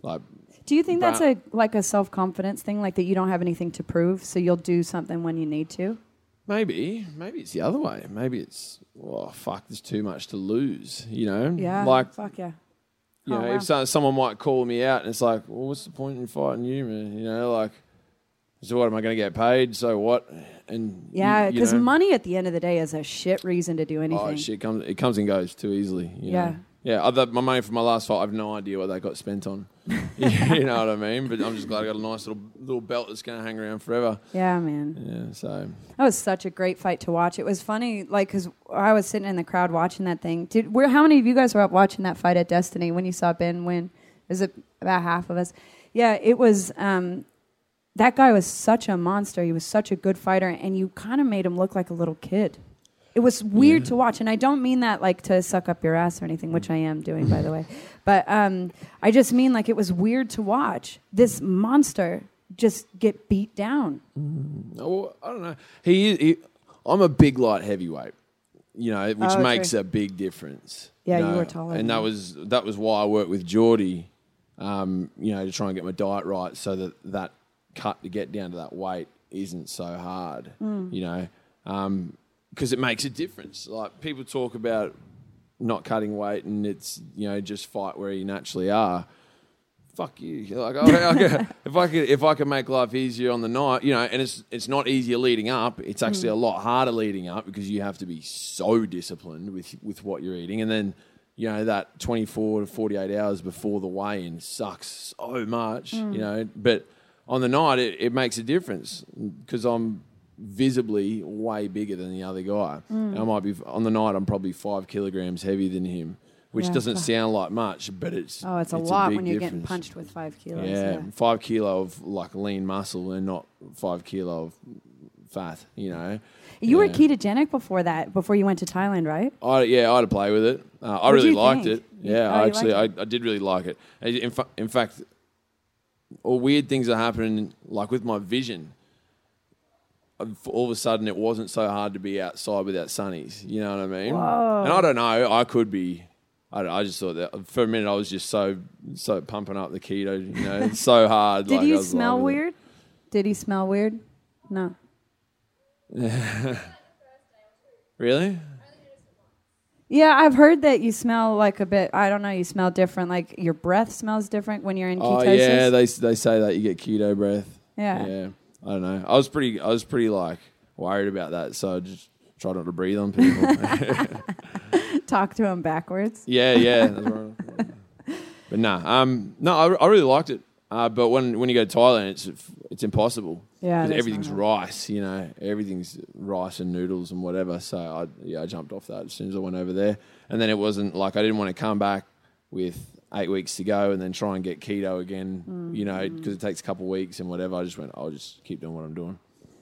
Like, do you think that's a like a self-confidence thing, like that you don't have anything to prove, so you'll do something when you need to? Maybe. Maybe it's the other way. Maybe it's, oh, fuck, there's too much to lose, you know. Yeah, like, fuck yeah. You oh, know, wow. if so, someone might call me out and it's like, well, what's the point in fighting you, man? You know, like, so what, am I going to get paid? So what? And yeah, because you know, money at the end of the day is a shit reason to do anything. Oh, shit, comes, it comes and goes too easily. You yeah. know? Yeah, other, my money from my last fight, I have no idea what that got spent on. You know what I mean? But I'm just glad I got a nice little little belt that's going to hang around forever. Yeah, man. Yeah, so. That was such a great fight to watch. It was funny, like, because I was sitting in the crowd watching that thing. Did where? How many of you guys were up watching that fight at Destiny when you saw Ben win? Is it about half of us? Yeah, it was... Um, that guy was such a monster. He was such a good fighter, and you kind of made him look like a little kid. It was weird yeah. to watch, and I don't mean that like to suck up your ass or anything, which I am doing, by the way. But um, I just mean like it was weird to watch this monster just get beat down. Mm. Oh, I don't know. He, he, I'm a big light heavyweight, you know, which oh, makes true. a big difference. Yeah, you, know? you were taller. And that was that was why I worked with Geordie, um, you know, to try and get my diet right so that that. cut to get down to that weight isn't so hard, mm. you know, because um, it makes a difference. Like people talk about not cutting weight and it's, you know, just fight where you naturally are. Fuck you. You're like, oh, okay. if I could, if I could make life easier on the night, you know, and it's it's not easier leading up. It's actually mm. a lot harder leading up because you have to be so disciplined with with what you're eating, and then. You know, that twenty-four to forty-eight hours before the weigh-in sucks so much, mm. you know, but. On the night, it, it makes a difference because I'm visibly way bigger than the other guy. Mm. I might be on the night. I'm probably five kilograms heavier than him, which yeah. doesn't sound like much, but it's oh, it's a it's lot a when you're difference. getting punched with five kilos. Yeah, yeah, five kilo of like lean muscle and not five kilo of fat. You know, you yeah. were ketogenic before that, before you went to Thailand, right? I yeah, I had to play with it. Uh, I what really liked think? it. Yeah, oh, I actually, I, I did really like it. In, fa- in fact. Or weird things are happening, like with my vision. All of a sudden, it wasn't so hard to be outside without sunnies. You know what I mean? Whoa. And I don't know. I could be. I, don't, I just thought that for a minute. I was just so so pumping up the keto. You know, it's so hard. Did like, you smell weird? It. Did he smell weird? No. Really? Yeah, I've heard that you smell like a bit, I don't know, you smell different, like your breath smells different when you're in ketosis. Oh, yeah, they they say that you get keto breath. Yeah. Yeah, I don't know. I was pretty, I was pretty like worried about that, so I just try not to breathe on people. Talk to them backwards. Yeah, yeah. But nah, um, no, I, I really liked it. Uh, but when when you go to Thailand, it's it's impossible. Yeah, because everything's rice, you know, everything's rice and noodles and whatever. So I yeah, I jumped off that as soon as I went over there, and then it wasn't like I didn't want to come back with eight weeks to go and then try and get keto again, mm. you know, because it takes a couple of weeks and whatever. I just went, I'll just keep doing what I'm doing.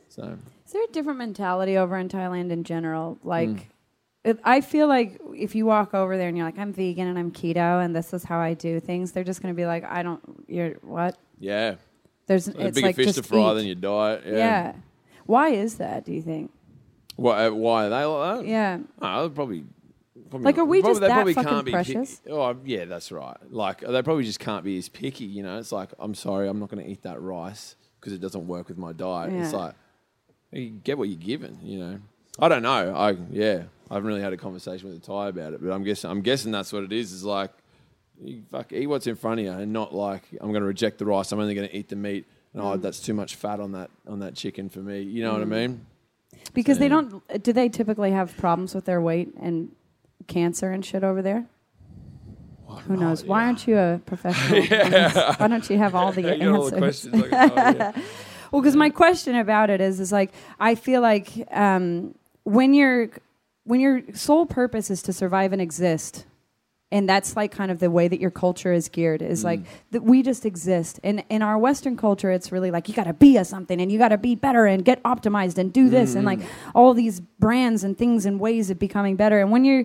So is there a different mentality over in Thailand in general? Like. Mm. I feel like if you walk over there and you're like, I'm vegan and I'm keto and this is how I do things, they're just going to be like, I don't, you're what? Yeah. There's a bigger like fish to fry eat. Than your diet. Yeah. yeah. Why is that, do you think? Why, why are they like that? Yeah. Oh, probably, probably. Like, are we probably, just that fucking can't be precious? Picky. Oh, yeah, that's right. Like, they probably just can't be as picky, you know? It's like, I'm sorry, I'm not going to eat that rice because it doesn't work with my diet. Yeah. It's like, you get what you're given, you know? I don't know. I Yeah. I haven't really had a conversation with a Thai about it, but I'm guessing I'm guessing that's what it is. Is like, you fuck, eat what's in front of you, and not like I'm going to reject the rice. I'm only going to eat the meat. And mm. oh, that's too much fat on that on that chicken for me. You know mm. what I mean? Because so, they don't. Do they typically have problems with their weight and cancer and shit over there? Well, Who no, knows? Yeah. Why aren't you a professional? yeah. Why don't you have all the answers? All the questions like, oh, yeah. Well, because yeah. my question about it is, is like I feel like um, when you're When your sole purpose is to survive and exist, and that's like kind of the way that your culture is geared, is mm. like that we just exist. And in our Western culture, it's really like you got to be a something and you got to be better and get optimized and do this mm. and like all these brands and things and ways of becoming better. And when you're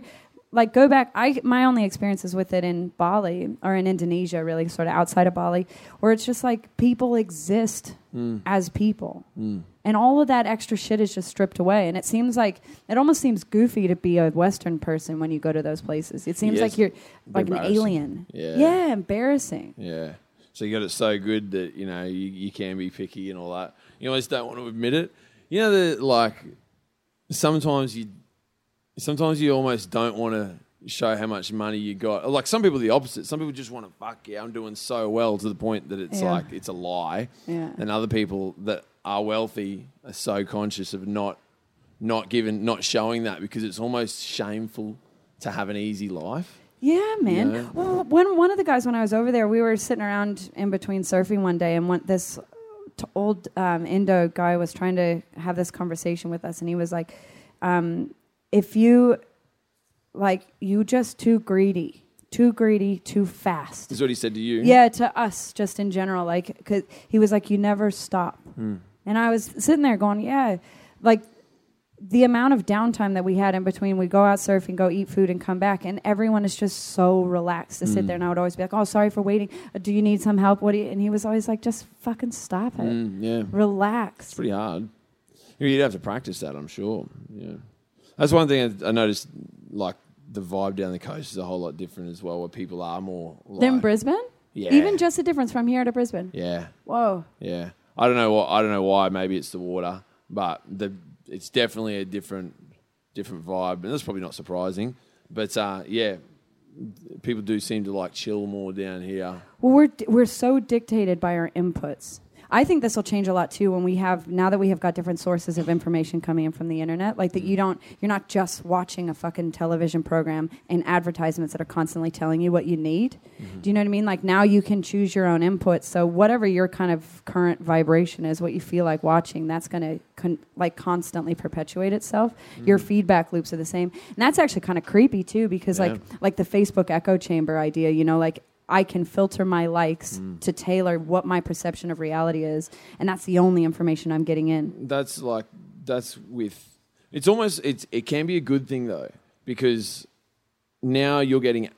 like, go back, I my only experiences with it in Bali or in Indonesia, really sort of outside of Bali, where it's just like people exist mm. as people. Mm. And all of that extra shit is just stripped away. And it seems like, it almost seems goofy to be a Western person when you go to those places. It seems yes. like you're like an alien. Yeah. yeah, embarrassing. Yeah. So you got it so good that, you know, you, you can be picky and all that. You always don't want to admit it. You know, the, like, sometimes you sometimes you almost don't want to show how much money you got. Like, some people are the opposite. Some people just want to, fuck yeah, I'm doing so well to the point that it's yeah. like, it's a lie. Yeah. And other people that are wealthy are so conscious of not not giving, not showing that because it's almost shameful to have an easy life. Yeah, man. You know? Well, when one of the guys, when I was over there, we were sitting around in between surfing one day and one, this t- old um, Indo guy was trying to have this conversation with us and he was like, um, if you, like, you just too greedy. Too greedy, too fast. Is what he said to you? Yeah, to us, just in general. Like, 'cause he was like, you never stop. Mm. And I was sitting there going, yeah. Like, the amount of downtime that we had in between, we go out surfing, go eat food, and come back, and everyone is just so relaxed to mm. sit there. And I would always be like, oh, sorry for waiting. Do you need some help? What do you? And he was always like, just fucking stop it. Mm, yeah. Relax. It's pretty hard. You'd have to practice that, I'm sure. Yeah. That's one thing I noticed, like, the vibe down the coast is a whole lot different as well, where people are more like... Than Brisbane? Yeah. Even just the difference from here to Brisbane? Yeah. Whoa. Yeah. I don't know what I don't know why. Maybe it's the water, but the it's definitely a different different vibe, and that's probably not surprising. But uh, yeah, people do seem to like chill more down here. Well, we're we're so dictated by our inputs. I think this will change a lot too when we have now that we have got different sources of information coming in from the internet, like that you don't you're not just watching a fucking television program and advertisements that are constantly telling you what you need. Mm-hmm. Do you know what I mean? Like now you can choose your own input. So whatever your kind of current vibration is, what you feel like watching, that's going to con- like constantly perpetuate itself. Mm-hmm. Your feedback loops are the same. And that's actually kind of creepy too because yeah. like like the Facebook echo chamber idea, you know, like I can filter my likes mm. to tailor what my perception of reality is, and that's the only information I'm getting in. That's like that's with it's almost it's it can be a good thing though because now you're getting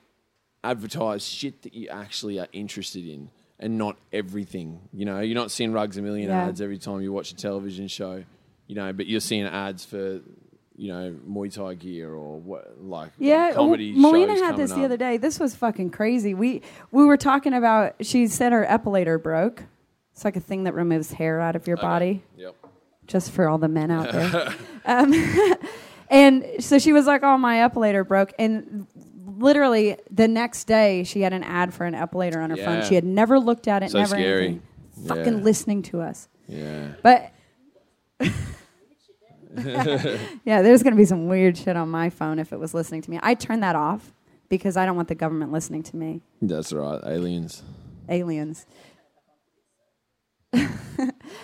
advertised shit that you actually are interested in and not everything. You know, you're not seeing Rugs a Million yeah. ads every time you watch a television show, you know, but you're seeing ads for you know, Muay Thai gear or what, like yeah, comedy well, Melina shows had this up. The other day. This was fucking crazy. We we were talking about, she said her epilator broke. It's like a thing that removes hair out of your okay. body. Yep. Just for all the men out there. um, and so she was like, oh, my epilator broke. And literally the next day she had an ad for an epilator on her yeah. phone. She had never looked at it. So never scary. Anything. Yeah. Fucking listening to us. Yeah. But... yeah, there's going to be some weird shit on my phone if it was listening to me. I turn that off because I don't want the government listening to me. That's right. Aliens. Aliens.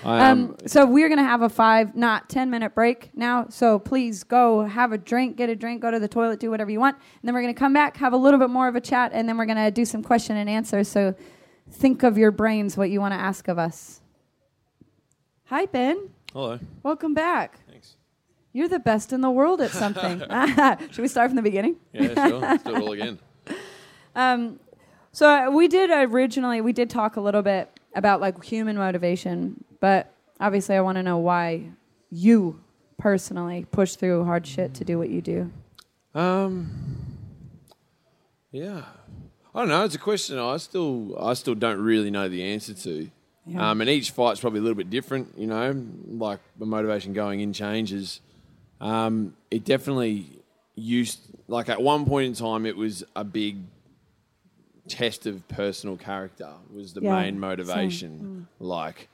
I am. Um, so we're going to have a five, not ten minute break now. So please go have a drink, get a drink, go to the toilet, do whatever you want. And then we're going to come back, have a little bit more of a chat, and then we're going to do some question and answer. So think of your brains what you want to ask of us. Hi, Ben. Hello. Welcome back. Thanks. You're the best in the world at something. Should we start from the beginning? Yeah, sure. Let's do it all again. Um, so we did originally, we did talk a little bit about like human motivation, but obviously I want to know why you personally push through hard shit to do what you do. Um, yeah, I don't know. It's a question I still, I still don't really know the answer to. Yeah. Um, and each fight's probably a little bit different, you know, like the motivation going in changes. Um, it definitely used, like at one point in time, it was a big test of personal character was the yeah, main motivation. Mm. Like,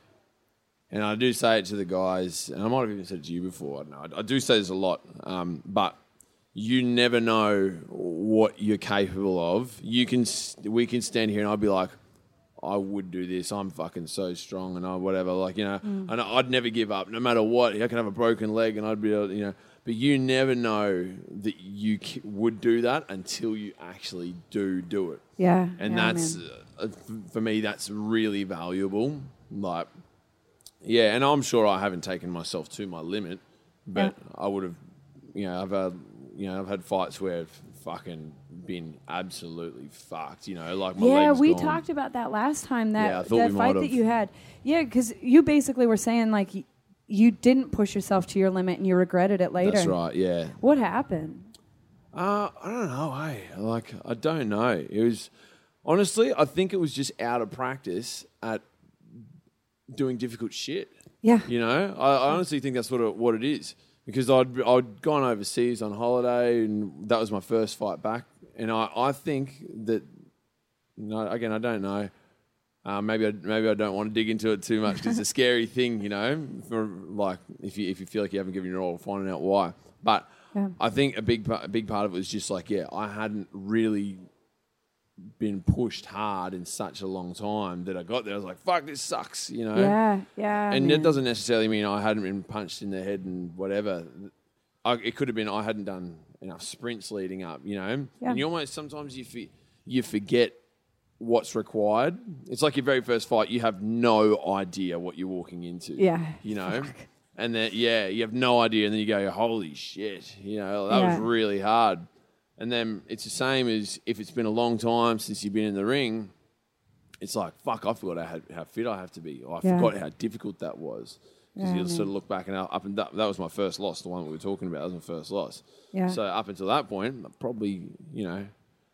and I do say it to the guys, and I might have even said it to you before, I don't know. I do say this a lot, um, but you never know what you're capable of. You can, we can stand here and I'll be like, I would do this. I'm fucking so strong and I whatever, like, you know, mm. and I'd never give up no matter what. I could have a broken leg and I'd be able to, you know, but you never know that you c- would do that until you actually do do it. Yeah. And yeah, that's, uh, for me, that's really valuable. Like, yeah. And I'm sure I haven't taken myself to my limit, but yeah. I would have, you know, I've had, you know, I've had fights where I've fucking been absolutely fucked, you know, like my yeah, leg's we gone. Talked about that last time, that, yeah, that fight that you had. Yeah, because you basically were saying, like, y- you didn't push yourself to your limit and you regretted it later. That's right, yeah. What happened? Uh, I don't know, hey. Like, I don't know. It was, honestly, I think it was just out of practice at doing difficult shit. Yeah. You know, I, I honestly think that's what it, what it is. Because I'd I'd gone overseas on holiday and that was my first fight back. And I, I think that, you know, again, I don't know. Uh, maybe I, maybe I don't want to dig into it too much because it's a scary thing, you know, for like if you if you feel like you haven't given your all, finding out why. But yeah. I think a big a big part of it was just like, yeah, I hadn't really been pushed hard in such a long time that I got there. I was like, fuck, this sucks, you know? Yeah, yeah. And man, it doesn't necessarily mean I hadn't been punched in the head and whatever. I, it could have been I hadn't done enough sprints leading up, you know? Yeah. And you almost, sometimes you f- you forget what's required. It's like your very first fight, you have no idea what you're walking into. Yeah. You know? Fuck. And then, yeah, you have no idea. And then you go, holy shit, you know, that yeah. was really hard. And then it's the same as if it's been a long time since you've been in the ring, it's like, fuck, I forgot how, how fit I have to be. Or I yeah. forgot how difficult that was. Because yeah, you'll yeah. sort of look back and up and up. That was my first loss, the one that we were talking about. That was my first loss. Yeah. So up until that point, I probably, you know,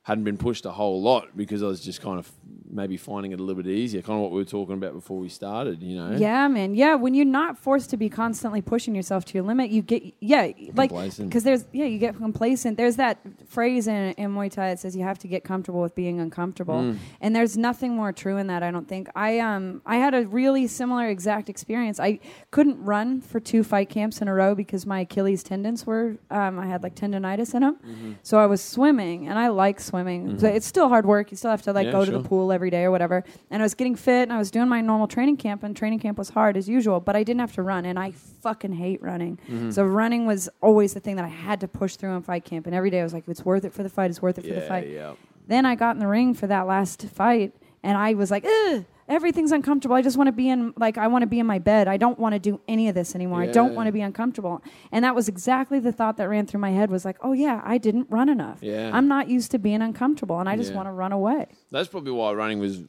hadn't been pushed a whole lot because I was just kind of maybe finding it a little bit easier, kind of what we were talking about before we started, you know? Yeah, man. Yeah, when you're not forced to be constantly pushing yourself to your limit, you get, yeah, like, because there's, yeah, you get complacent. There's that phrase in, in Muay Thai that says you have to get comfortable with being uncomfortable. Mm. And there's nothing more true in that, I don't think. I um I had a really similar exact experience. I couldn't run for two fight camps in a row because my Achilles tendons were, um, I had like tendonitis in them. Mm-hmm. So I was swimming and I like swimming. Swimming, mm-hmm. so it's still hard work. You still have to like yeah, go sure. to the pool every day or whatever. And I was getting fit, and I was doing my normal training camp, and training camp was hard as usual. But I didn't have to run, and I fucking hate running. Mm-hmm. So running was always the thing that I had to push through in fight camp. And every day I was like, "It's worth it for the fight. It's worth it yeah, for the fight." Yeah. Then I got in the ring for that last fight, and I was like, "Ugh, everything's uncomfortable. I just want to be in like I want to be in my bed. I don't want to do any of this anymore. Yeah. I don't want to be uncomfortable." And that was exactly the thought that ran through my head was like, "Oh yeah, I didn't run enough. Yeah. I'm not used to being uncomfortable, and I just yeah. want to run away." That's probably why running was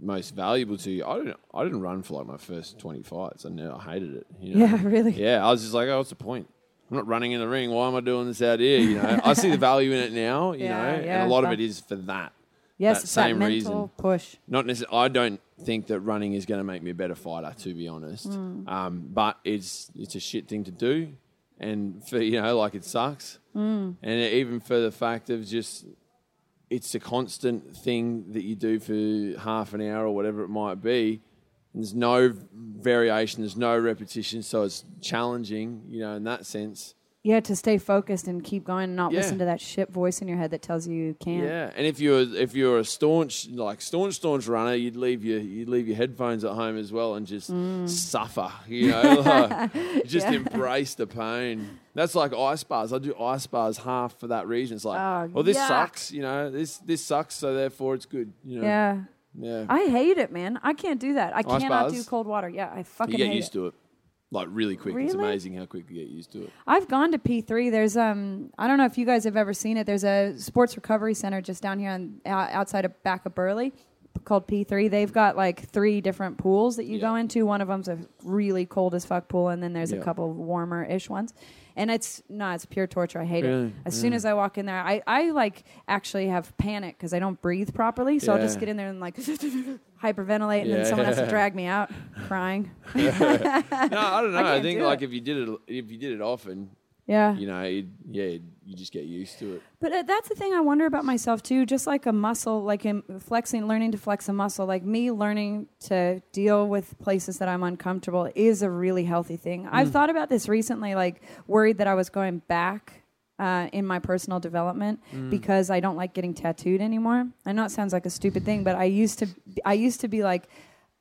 most valuable to you. I didn't. I didn't run for like my first twenty fights. I know I hated it. You know? Yeah, really. Yeah, I was just like, "Oh, what's the point? I'm not running in the ring. Why am I doing this out here?" You know, I see the value in it now. You yeah, know, yeah, and a lot of it is for that. Yes, that same that mental reason. Push. Not necessarily. I don't think that running is going to make me a better fighter, to be honest. Mm. Um, but it's it's a shit thing to do, and for, you know, like it sucks. Mm. And even for the fact of just, it's a constant thing that you do for half an hour or whatever it might be. And there's no variation. There's no repetition, so it's challenging, you know, in that sense. Yeah, to stay focused and keep going and not yeah. listen to that shit voice in your head that tells you you can't. Yeah, and if you're if you're a staunch like staunch staunch runner, you'd leave your you leave your headphones at home as well and just mm. suffer, you know, like, just yeah. embrace the pain. That's like ice bars. I do ice bars half for that reason. It's like, oh, well, this yuck. sucks, you know, this this sucks, so therefore it's good, you know. Yeah, yeah. I hate it, man. I can't do that. I ice cannot bars? do cold water. Yeah, I fucking hate it. You get used it. to it. Like really quick. Really? It's amazing how quick you get used to it. I've gone to P three. There's um, I don't know if you guys have ever seen it. There's a sports recovery center just down here on, uh, outside of back of Burley called P three. They've got like three different pools that you yeah. go into. One of them's a really cold as fuck pool, and then there's yeah. a couple warmer-ish ones. And it's no, it's pure torture. I hate really? it. As yeah. soon as I walk in there, I, I like actually have panic because I don't breathe properly. So yeah. I'll just get in there and like hyperventilate, and yeah. then someone has to drag me out crying. no, I don't know. I, I think like it. if you did it, if you did it often, yeah, you know, it, yeah, you just get used to it. But uh, that's the thing I wonder about myself too. Just like a muscle, like in flexing, learning to flex a muscle, like me learning to deal with places that I'm uncomfortable is a really healthy thing. Mm. I've thought about this recently, like worried that I was going back uh, in my personal development mm. because I don't like getting tattooed anymore. I know it sounds like a stupid thing, but I used to, I used to be like,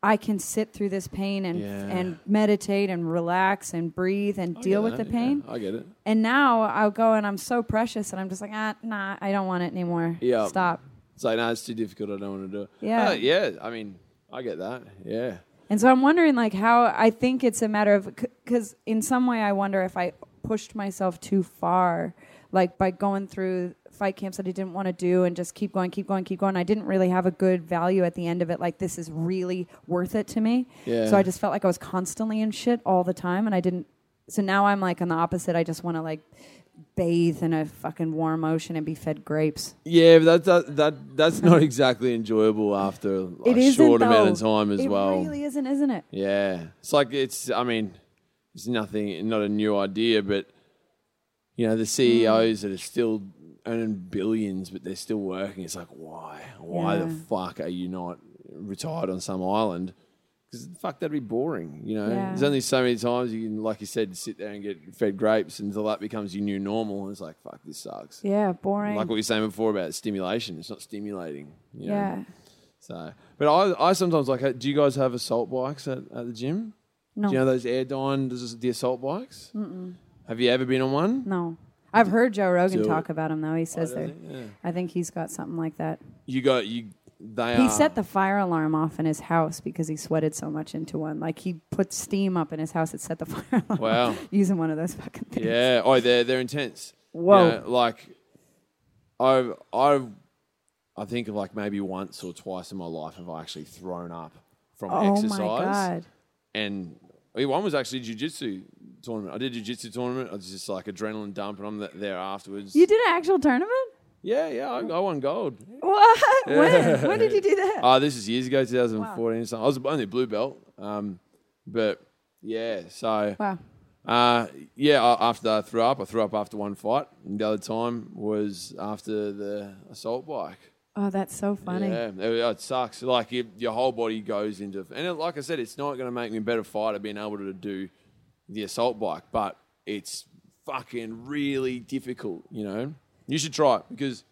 I can sit through this pain and yeah. and meditate and relax and breathe and I deal with that, the pain. Yeah, I get it. And now I'll go and I'm so precious and I'm just like, ah, nah, I don't want it anymore. Yeah. Stop. It's like, no, nah, it's too difficult. I don't want to do it. Yeah. Uh, yeah. I mean, I get that. Yeah. And so I'm wondering like how I think it's a matter of, because in some way I wonder if I pushed myself too far, like by going through fight camps that I didn't want to do and just keep going, keep going, keep going. I didn't really have a good value at the end of it. Like, this is really worth it to me. Yeah. So I just felt like I was constantly in shit all the time, and I didn't. So now I'm like on the opposite. I just want to like bathe in a fucking warm ocean and be fed grapes. Yeah, but that, that, that, that's not exactly enjoyable after like a short though. amount of time as it well. It really isn't, isn't it? Yeah. It's like, it's, I mean, it's nothing, not a new idea, but you know, the C E Os mm. that are still earning billions, but they're still working. It's like, why? Why yeah. the fuck are you not retired on some island? Because fuck, that'd be boring, you know? Yeah. There's only so many times you can, like you said, sit there and get fed grapes until that becomes your new normal. And it's like, fuck, this sucks. Yeah, boring. Like what you were saying before about stimulation. It's not stimulating, you know? Yeah. So, but I, I sometimes like, do you guys have assault bikes at, at the gym? No. Do you know those Airdyne, the assault bikes? Mm-mm. Have you ever been on one? No. I've heard Joe Rogan so, talk about them though. He says that yeah. I think he's got something like that. You got you. They he are. set the fire alarm off in his house because he sweated so much into one. Like he put steam up in his house that set the fire alarm. Wow. Off using one of those fucking things. Yeah. Oh, they're they're intense. Whoa. You know, like, I I I think of like maybe once or twice in my life have I actually thrown up from oh exercise. Oh my god. And one was actually jiu-jitsu tournament. I did jiu-jitsu tournament. I was just like adrenaline dump, and I'm there afterwards. You did an actual tournament? Yeah, yeah. I, I won gold. What? Yeah. When? When did you do that? Oh, this is years ago, twenty fourteen. Wow. So I was only a blue belt. Um, but yeah, so wow. Uh, yeah, I, after I threw up, I threw up after one fight. And the other time was after the assault bike. Oh, that's so funny. Yeah, it, it sucks. Like you, your whole body goes into, and it, like I said, it's not going to make me a better fighter being able to do the assault bike, but it's fucking really difficult, you know. You should try it because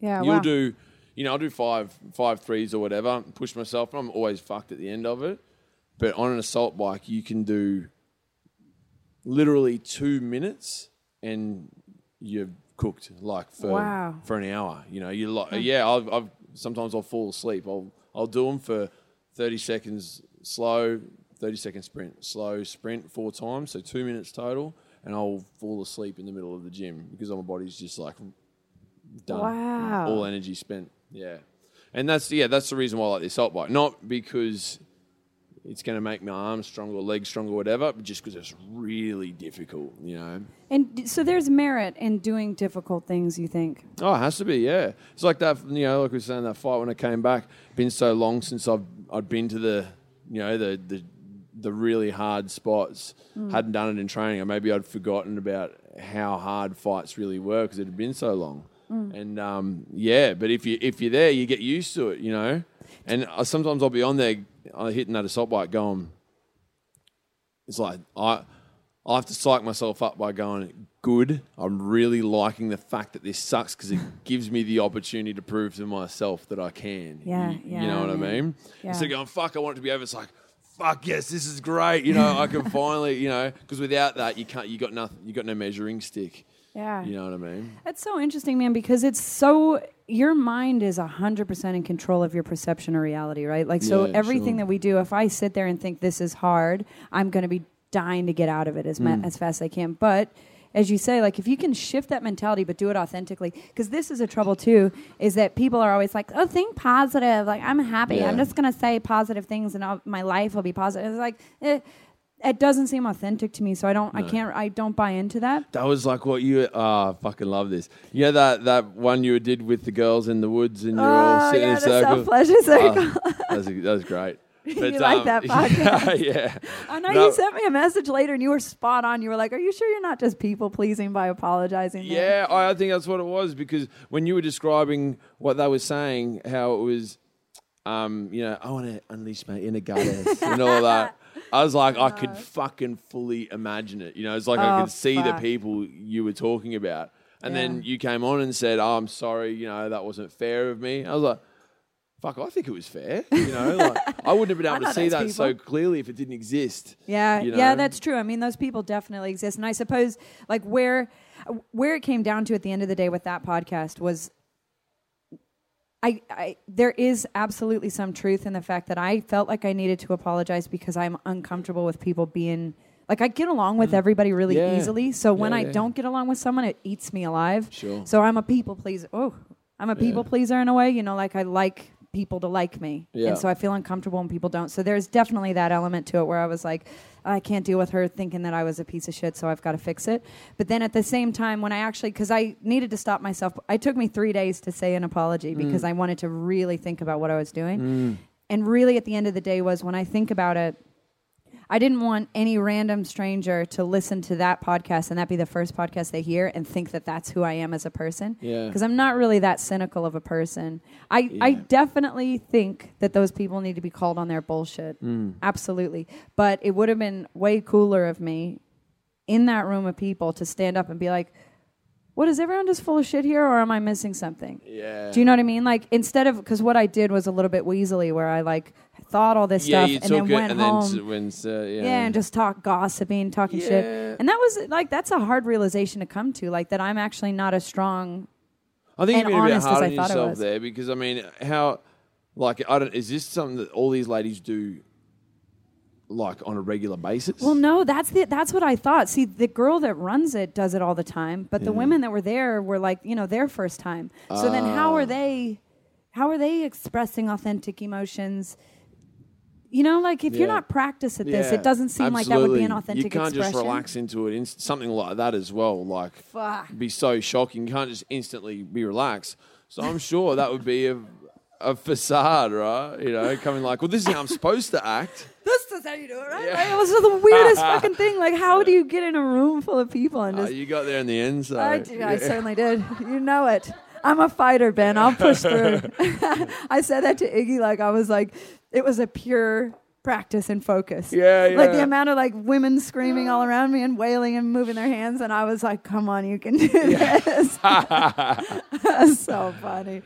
yeah, you'll wow. do, you know, I'll do five, five threes or whatever, push myself, and I'm always fucked at the end of it. But on an assault bike, you can do literally two minutes and you're cooked like for wow. for an hour, you know. You like, yeah. I've, I've sometimes I'll fall asleep. I'll I'll do them for thirty seconds slow, thirty second sprint, slow sprint four times, so two minutes total, and I'll fall asleep in the middle of the gym because my body's just like done, wow. all energy spent. Yeah, and that's yeah that's the reason why I like the assault bike, not because it's going to make my arms stronger, legs stronger, whatever, but just because it's really difficult, you know. And so there's merit in doing difficult things, you think? Oh, it has to be, yeah. It's like that, you know, like we were saying, that fight when I came back. Been so long since I've I'd been to the, you know, the the, the really hard spots. Mm. Hadn't done it in training, or maybe I'd forgotten about how hard fights really were because it had been so long. Mm. And um, yeah, but if you if you're there, you get used to it, you know. And I, sometimes I'll be on there. I'm hitting that assault bike going, it's like I I have to psych myself up by going, good, I'm really liking the fact that this sucks because it gives me the opportunity to prove to myself that I can. Yeah, you, yeah, you know what yeah. I mean? Yeah. Instead of going, fuck, I want it to be over, it's like, fuck, yes, this is great. You know, I can finally, you know, because without that, you can't, you got nothing, you got no measuring stick. Yeah. You know what I mean? That's so interesting, man, because it's so, your mind is one hundred percent in control of your perception of reality, right? Like, so yeah, everything sure. that we do, if I sit there and think this is hard, I'm going to be dying to get out of it as mm. ma- as fast as I can. But as you say, like, if you can shift that mentality but do it authentically, because this is a trouble too, is that people are always like, oh, think positive. Like, I'm happy. Yeah. I'm just going to say positive things and I'll, my life will be positive. It's like, eh. It doesn't seem authentic to me, so I don't. No. I can't. I don't buy into that. That was like what you. Ah, oh, fucking love this. Yeah, that that one you did with the girls in the woods, and you're oh, all sitting yeah, in a circle. Oh, yeah, the self-pleasure circle. Oh, that, was, that was great. But, you um, like that podcast? Yeah, yeah. I know no. you sent me a message later, and you were spot on. You were like, "Are you sure you're not just people pleasing by apologizing?" Yeah, I, I think that's what it was, because when you were describing what they were saying, how it was, um, you know, I want to unleash my inner goddess and all that. I was like, I could fucking fully imagine it. You know, it's like oh, I could see fuck. the people you were talking about. And yeah. then you came on and said, oh, I'm sorry, you know, that wasn't fair of me. I was like, fuck, I think it was fair. You know, like, I wouldn't have been able to see that people. so clearly if it didn't exist. Yeah, you know? Yeah, that's true. I mean, those people definitely exist. And I suppose like where where it came down to at the end of the day with that podcast was I, I, there is absolutely some truth in the fact that I felt like I needed to apologize because I'm uncomfortable with people being like, I get along with everybody really yeah. easily. So yeah, when yeah. I don't get along with someone, it eats me alive. Sure. So I'm a people pleaser. Oh, I'm a people yeah. pleaser in a way, you know, like I like people to like me. Yeah. And so I feel uncomfortable when people don't. So there's definitely that element to it where I was like, I can't deal with her thinking that I was a piece of shit, so I've got to fix it. But then at the same time, when I actually, because I needed to stop myself, it took me three days to say an apology mm. because I wanted to really think about what I was doing. Mm. And really at the end of the day was when I think about it, I didn't want any random stranger to listen to that podcast and that be the first podcast they hear and think that that's who I am as a person. Yeah. Because I'm not really that cynical of a person. I, yeah. I definitely think that those people need to be called on their bullshit. Mm. Absolutely. But it would have been way cooler of me in that room of people to stand up and be like, what, is everyone just full of shit here or am I missing something? Yeah. Do you know what I mean? Like instead of, because what I did was a little bit weaselly where I like thought all this yeah, stuff and then went and home. Then went, uh, yeah. yeah, and just talk gossiping, talking yeah. shit. And that was like, that's a hard realization to come to, like that I'm actually not as strong I think and you've been honest a bit hard as I on thought yourself I was. There because I mean, how, like, I don't, is this something that all these ladies do? Like on a regular basis? Well, no, that's the that's what I thought. See, the girl that runs it does it all the time, but yeah. the women that were there were like, you know, their first time. Uh. So then how are they how are they expressing authentic emotions? You know, like if yeah. you're not practiced at this, yeah. it doesn't seem Absolutely. like that would be an authentic expression. You can't expression. just relax into it. In something like that as well, like Fuck. be so shocking. You can't just instantly be relaxed. So I'm sure that would be a a facade, right? You know, coming like, well, this is how I'm supposed to act. This is how you do it, right? Yeah. Like, it was the weirdest fucking thing. Like, how do you get in a room full of people and just... Uh, you got there in the end, so... I, did, yeah. I certainly did. You know it. I'm a fighter, Ben. I'll push through. I said that to Iggy, like, I was like, it was a pure... practice and focus. Yeah, yeah. Like the amount of like women screaming all around me and wailing and moving their hands, and I was like, "Come on, you can do yeah. this." That's so funny.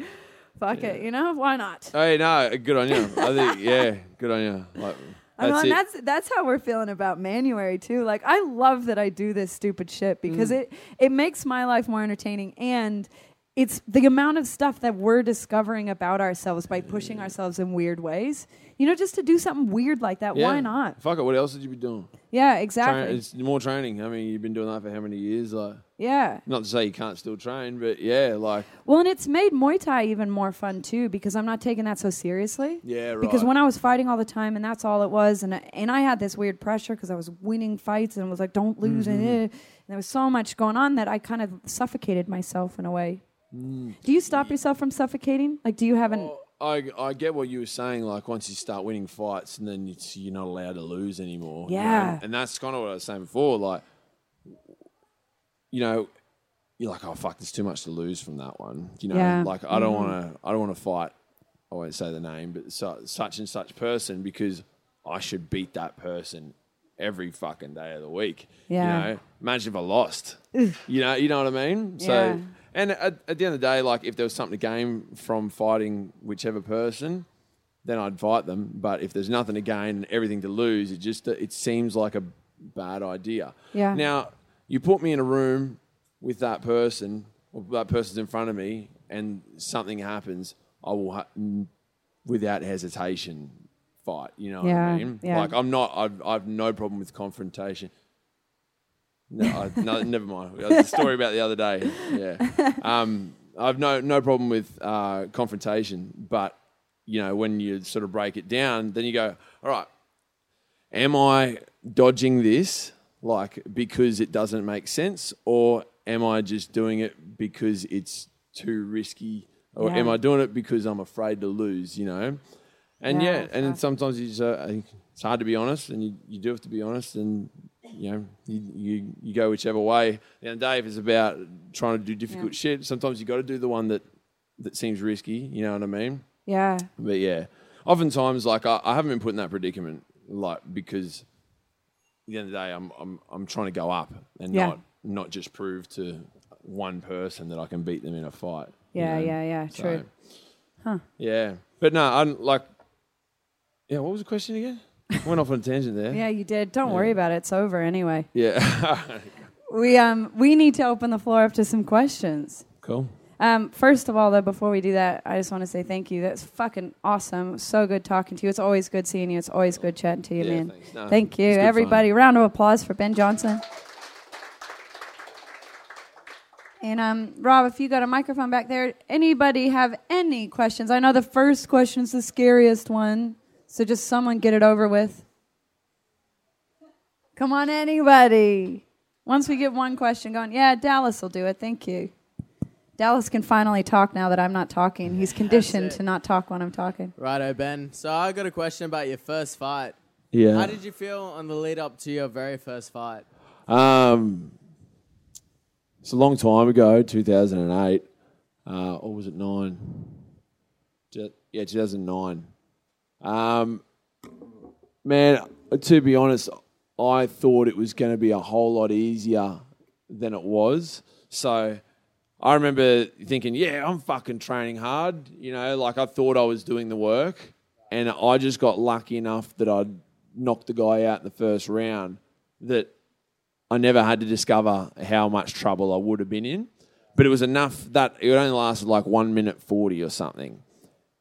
Fuck yeah. it, you know? Why not? Hey, no, good on you. I think, yeah, good on you. Like, that's, I mean, that's that's how we're feeling about Manuary too. Like, I love that I do this stupid shit because mm. it it makes my life more entertaining, and it's the amount of stuff that we're discovering about ourselves by pushing yeah. ourselves in weird ways. You know, just to do something weird like that. Yeah. Why not? Fuck it. What else did you be doing? Yeah, exactly. Train, it's more training. I mean, you've been doing that for how many years? Like, yeah. Not to say you can't still train, but yeah, like. Well, and it's made Muay Thai even more fun too because I'm not taking that so seriously. Yeah, right. Because when I was fighting all the time, and that's all it was, and I, and I had this weird pressure because I was winning fights and was like, don't lose mm-hmm. it. And there was so much going on that I kind of suffocated myself in a way. Mm. Do you stop yeah. yourself from suffocating? Like, do you have an? Well, I I get what you were saying. Like, once you start winning fights, and then it's, you're not allowed to lose anymore. Yeah, you know? And that's kind of what I was saying before. Like, you know, you're like, oh fuck, there's too much to lose from that one. You know, yeah. like I don't mm. want to, I don't want to fight. I won't say the name, but so, such and such person because I should beat that person every fucking day of the week. Yeah. You know, imagine if I lost. you know, you know what I mean? So, yeah. And at, at the end of the day, like if there was something to gain from fighting whichever person, then I'd fight them. But if there's nothing to gain and everything to lose, it just it seems like a bad idea. Yeah. Now, you put me in a room with that person, or that person's in front of me, and something happens, I will, ha- without hesitation, fight. You know yeah, what I mean? Yeah. Like, I'm not, I've, I've no problem with confrontation. No, I, no never mind. The story about the other day. Yeah. Um, I've no, no problem with uh, confrontation, but, you know, when you sort of break it down, then you go, all right, am I dodging this, like, because it doesn't make sense, or am I just doing it because it's too risky, or yeah. am I doing it because I'm afraid to lose, you know? And yeah, yeah and awesome. sometimes you just, uh, it's hard to be honest, and you, you do have to be honest, and you know, you, you, you go whichever way. And Dave is about trying to do difficult yeah. shit. Sometimes you got to do the one that, that seems risky, you know what I mean? Yeah. But yeah, oftentimes, like, I, I haven't been put in that predicament, like, because at the end of the day, I'm I'm I'm trying to go up and yeah. not not just prove to one person that I can beat them in a fight. Yeah, you know? yeah, yeah, so, true. Huh. Yeah, but no, I'm like, yeah. What was the question again? Went off on a tangent there. Yeah, you did. Don't yeah. worry about it. It's over anyway. Yeah. we um we need to open the floor up to some questions. Cool. Um, first of all, though, before we do that, I just want to say thank you. That's fucking awesome. So good talking to you. It's always good seeing you. It's always good chatting to you, yeah, man. No, thank you, everybody. Fun. Round of applause for Ben Johnston. And um, Rob, if you got a microphone back there, anybody have any questions? I know the first question's the scariest one, so just someone get it over with. Come on, anybody. Once we get one question going, yeah, Dallas will do it. Thank you. Dallas can finally talk now that I'm not talking. He's conditioned to not talk when I'm talking. Righto, Ben. So I got a question about your first fight. Yeah. How did you feel on the lead up to your very first fight? Um, it's a long time ago, two thousand eight, uh, or was it nine? Yeah, two thousand nine. Um, man, to be honest, I thought it was going to be a whole lot easier than it was. So I remember thinking, yeah, I'm fucking training hard. You know, like I thought I was doing the work, and I just got lucky enough that I knocked the guy out in the first round that I never had to discover how much trouble I would have been in. But it was enough that it only lasted like one minute forty or something.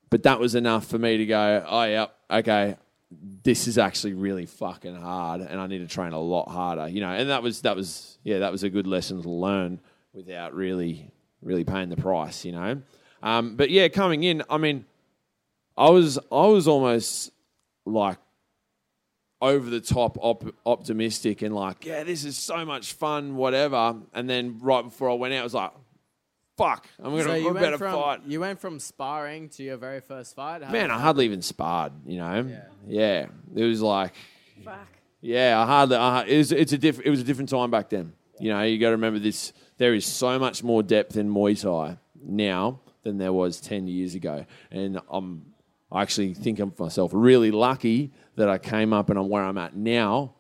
But that was enough for me to go, oh, yeah, okay, this is actually really fucking hard and I need to train a lot harder. You know, and that was, that was yeah, that was a good lesson to learn, without really, really paying the price, you know. Um, but yeah, coming in, I mean, I was, I was almost like over the top op- optimistic and like, yeah, this is so much fun, whatever. And then right before I went out, I was like, fuck, I'm gonna, so you I'm went better from, fight. You went from sparring to your very first fight. Man, I hardly even sparred, you know. Yeah, yeah. It was like, fuck. Yeah, I hardly. I, it was, it's a diff, It was a different time back then. Yeah. You know, you got to remember this. There is so much more depth in Muay Thai now than there was ten years ago. And I'm, I actually think of myself really lucky that I came up and I'm where I'm at now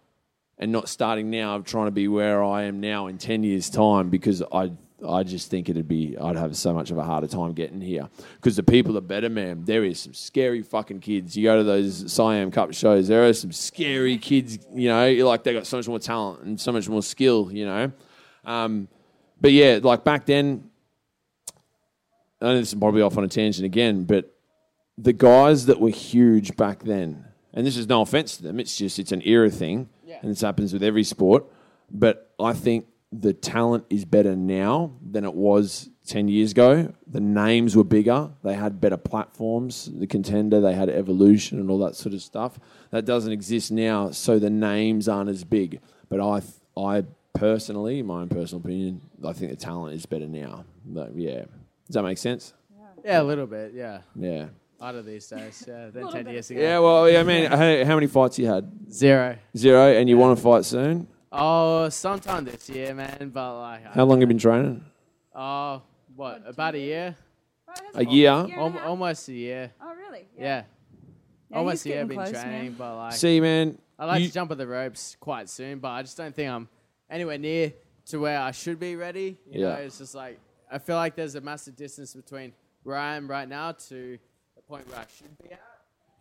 and not starting now of trying to be where I am now in ten years' time, because I I just think it'd be, I'd have so much of a harder time getting here because the people are better, man. There is some scary fucking kids. You go to those Siam Cup shows, there are some scary kids, you know, like they got so much more talent and so much more skill, you know. Um, But yeah, like back then, I know this is probably off on a tangent again, but the guys that were huge back then, and this is no offense to them, it's just, it's an era thing, yeah. and this happens with every sport, but I think the talent is better now than it was ten years ago. The names were bigger, they had better platforms, the Contender, they had Evolution and all that sort of stuff. That doesn't exist now, so the names aren't as big, but I, I, personally, in my own personal opinion, I think the talent is better now. But yeah. Does that make sense? Yeah, yeah a little bit, yeah. Yeah. Out of these days, yeah. Then ten years ago. Yeah, well, yeah, I mean, how, how many fights you had? Zero. Zero, and you yeah. want to fight soon? Oh, sometime this year, man, but like... How long know. have you been training? Oh, what, about a year? A year? Almost a year. Al- almost a year. Oh, really? Yeah. yeah. yeah almost a year I've been close, training, man. But like... See, man, I'd like you to jump at the ropes quite soon, but I just don't think I'm anywhere near to where I should be ready. You yeah. know, it's just like, I feel like there's a massive distance between where I am right now to the point where I should be at.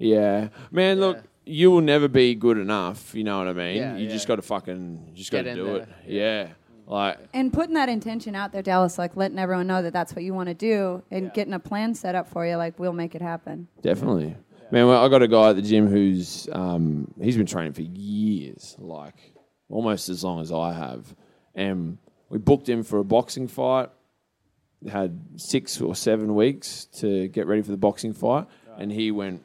Yeah. Man, yeah. look, you will never be good enough. You know what I mean? Yeah, you yeah. just got to fucking, just got to do there. it. Yeah. yeah. Like, and putting that intention out there, Dallas, like letting everyone know that that's what you want to do and yeah. getting a plan set up for you, like we'll make it happen. Definitely. Yeah. Man, well, I got a guy at the gym who's um, he's been training for years, like almost as long as I have. And we booked him for a boxing fight, had six or seven weeks to get ready for the boxing fight, right. and he went,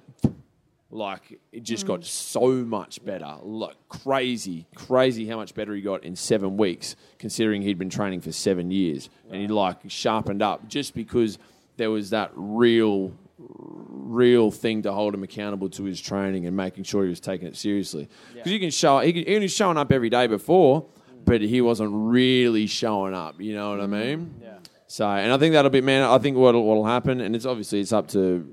like, it just mm. got so much better. Like, crazy, crazy how much better he got in seven weeks, considering he'd been training for seven years. Wow. And he, like, sharpened up just because there was that real, real thing to hold him accountable to his training and making sure he was taking it seriously. Because yeah. you can show, he, can, he was showing up every day before, mm. but he wasn't really showing up, you know what mm. I mean? Yeah. So, and I think that'll be, man, I think what'll, what'll happen, and it's obviously it's up to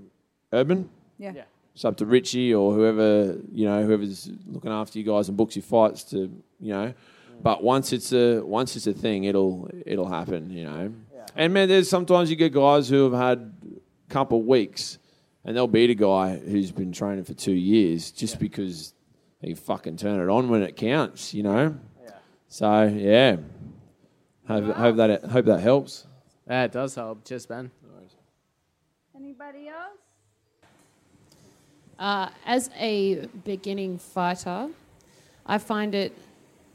Urban. Yeah. yeah. It's up to Richie or whoever, you know, whoever's looking after you guys and books your fights to, you know. But once it's a once it's a thing, it'll it'll happen, you know. Yeah. And man, there's sometimes you get guys who have had a couple of weeks and they'll beat a guy who's been training for two years just yeah. because they fucking turn it on when it counts, you know. Yeah. So yeah, hope, wow. hope that hope that helps. Yeah, it does help. Cheers, Ben. Anybody else? Uh, as a beginning fighter, I find it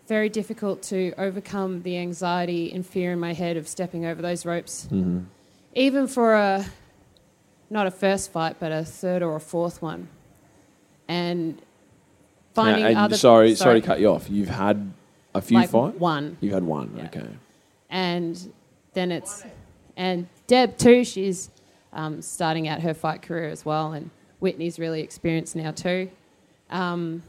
very difficult to overcome the anxiety and fear in my head of stepping over those ropes. Mm-hmm. Even for a, not a first fight, but a third or a fourth one. And finding now, and other... Sorry, people, sorry, sorry to cut you off. You've had a few like fights? One. You've had one, yeah. okay. And then it's... And Deb, too, she's um, starting out her fight career as well, and Whitney's really experienced now too. Um,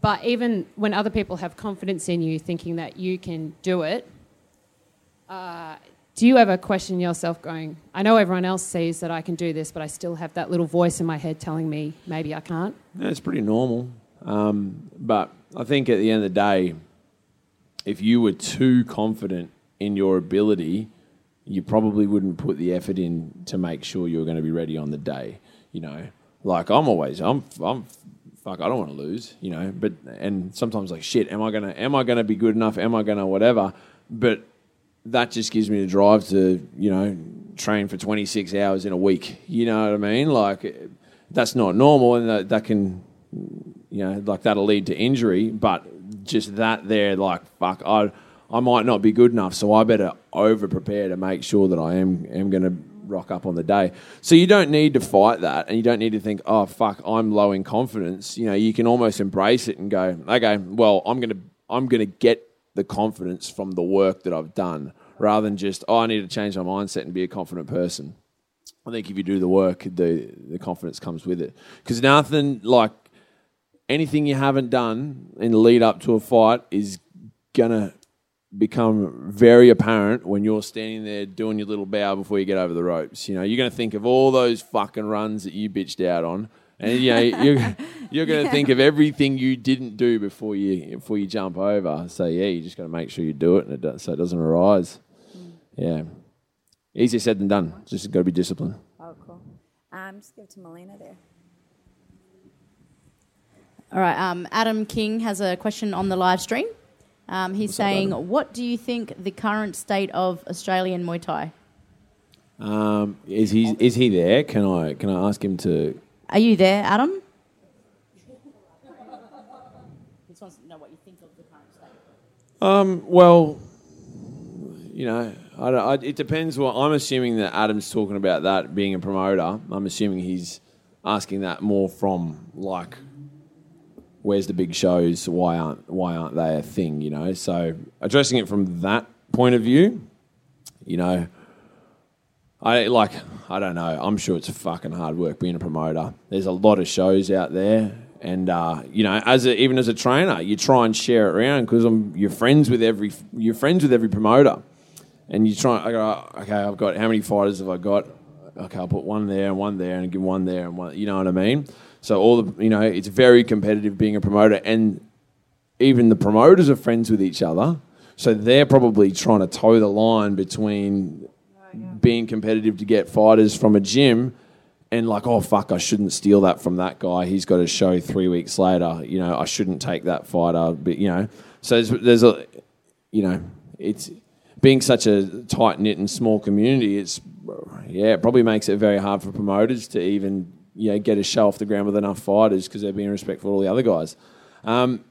but even when other people have confidence in you, thinking that you can do it, uh, do you ever question yourself going, I know everyone else sees that I can do this, but I still have that little voice in my head telling me maybe I can't? Yeah, it's pretty normal. Um, but I think at the end of the day, if you were too confident in your ability, you probably wouldn't put the effort in to make sure you were going to be ready on the day. You know, like I'm always, I'm, I'm, fuck, I don't want to lose, you know, but, and sometimes like, shit, am I going to, am I going to be good enough? Am I going to whatever? But that just gives me the drive to, you know, train for twenty-six hours in a week. You know what I mean? Like that's not normal and that, that can, you know, like that'll lead to injury, but just that there, like, fuck, I, I might not be good enough. So I better over prepare to make sure that I am, am going to rock up on the day. So you don't need to fight that and you don't need to think, oh, fuck, I'm low in confidence. You know, you can almost embrace it and go, okay, well, I'm going to I'm gonna get the confidence from the work that I've done rather than just, oh, I need to change my mindset and be a confident person. I think if you do the work, the, the confidence comes with it. Because nothing, like, anything you haven't done in the lead up to a fight is going to become very apparent when you're standing there doing your little bow before you get over the ropes. You know, you're going to think of all those fucking runs that you bitched out on, and you know, you're you're going to yeah. think of everything you didn't do before you before you jump over. So yeah, you just got to make sure you do it, and it does, so it doesn't arise. Mm. Yeah, easier said than done. Just got to be disciplined. Oh, cool. Um, just give it to Melina there. All right. Um, Adam King has a question on the live stream. Um, he's What's saying, up, what do you think the current state of Australian Muay Thai? Um, is he is he there? Can I can I ask him to... Are you there, Adam? He just wants to know what you think of the current state. Um, well, you know, I don't, I, it depends. What I'm assuming that Adam's talking about that being a promoter. I'm assuming he's asking that more from, like... Where's the big shows? Why aren't why aren't they a thing? You know, so addressing it from that point of view, you know, I like I don't know. I'm sure it's fucking hard work being a promoter. There's a lot of shows out there, and uh, you know, as a, even as a trainer, you try and share it around because I'm you're friends with every you're friends with every promoter, and you try. I go, okay, I've got how many fighters have I got? okay, I'll put one there and one there and give one there and one, you know what I mean? So all the, you know, it's very competitive being a promoter, and even the promoters are friends with each other. So they're probably trying to toe the line between oh, yeah. being competitive to get fighters from a gym and like, oh, fuck, I shouldn't steal that from that guy. He's got a show three weeks later. You know, I shouldn't take that fighter. But, you know, so there's, there's a, you know, it's being such a tight-knit and small community, it's, yeah, it probably makes it very hard for promoters to even, you know, get a show off the ground with enough fighters because they're being respectful to all the other guys. Um,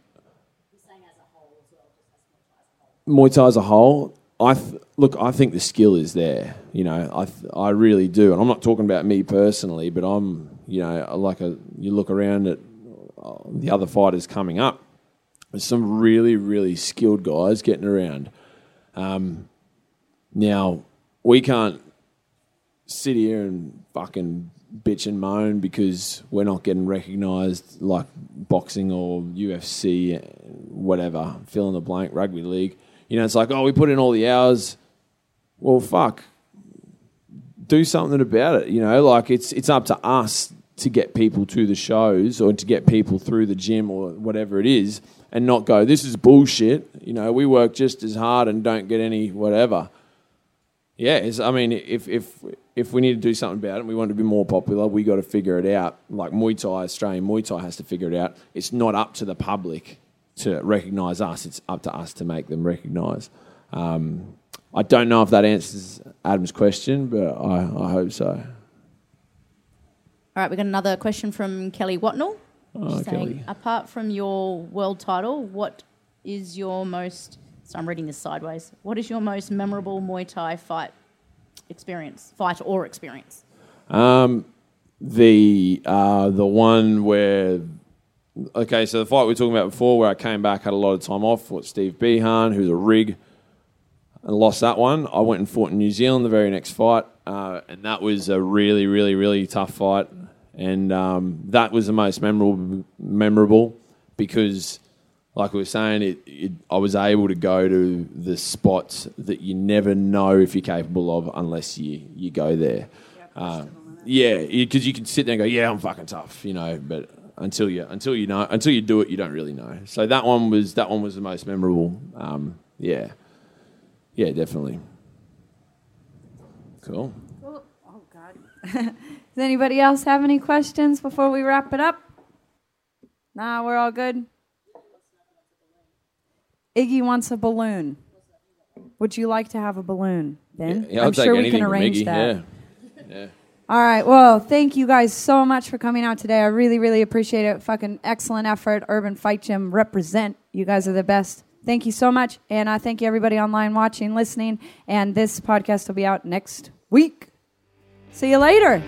Muay Thai as a whole, I th- look, I think the skill is there. You know, I th- I really do. And I'm not talking about me personally, but I'm, you know, like a, you look around at the other fighters coming up, there's some really, really skilled guys getting around. Um, now, we can't sit here and fucking bitch and moan because we're not getting recognised like boxing or U F C, whatever, fill in the blank, rugby league. You know, it's like, oh, we put in all the hours. Well, fuck, do something about it. You know, like it's it's up to us to get people to the shows or to get people through the gym or whatever it is, and not go, this is bullshit. You know, we work just as hard and don't get any whatever. Yeah, it's, I mean, if if if we need to do something about it, and we want to be more popular, we got to figure it out. Like Muay Thai, Australian Muay Thai has to figure it out. It's not up to the public to recognise us. It's up to us to make them recognise. Um, I don't know if that answers Adam's question, but I, I hope so. All right, we've got another question from Kelly Watnell. Oh, She's Kelly. saying, apart from your world title, what is your most... So I'm reading this sideways. What is your most memorable Muay Thai fight experience, fight or experience? Um, the uh, the one where... Okay, so the fight we were talking about before where I came back, had a lot of time off, fought Steve Behan, who's a rig, and lost that one. I went and fought in New Zealand the very next fight, uh, and that was a really, really, really tough fight. And um, that was the most memorable, memorable because... Like we were saying, it, it, I was able to go to the spots that you never know if you're capable of unless you, you go there. Yeah, uh, yeah, because you can sit there and go, yeah, I'm fucking tough, you know. But until you until you know until you do it, you don't really know. So that one was that one was the most memorable. Um, yeah, yeah, definitely. Cool. Oh, oh God. Does anybody else have any questions before we wrap it up? Nah, we're all good. Iggy wants a balloon. Would you like to have a balloon, Ben? Yeah, yeah, I'm sure we can arrange Iggy, that. Yeah. Yeah. All right. Well, thank you guys so much for coming out today. I really, really appreciate it. Fucking excellent effort. Urban Fight Gym, represent. You guys are the best. Thank you so much. And I uh, thank you, everybody online watching, listening. And this podcast will be out next week. See you later.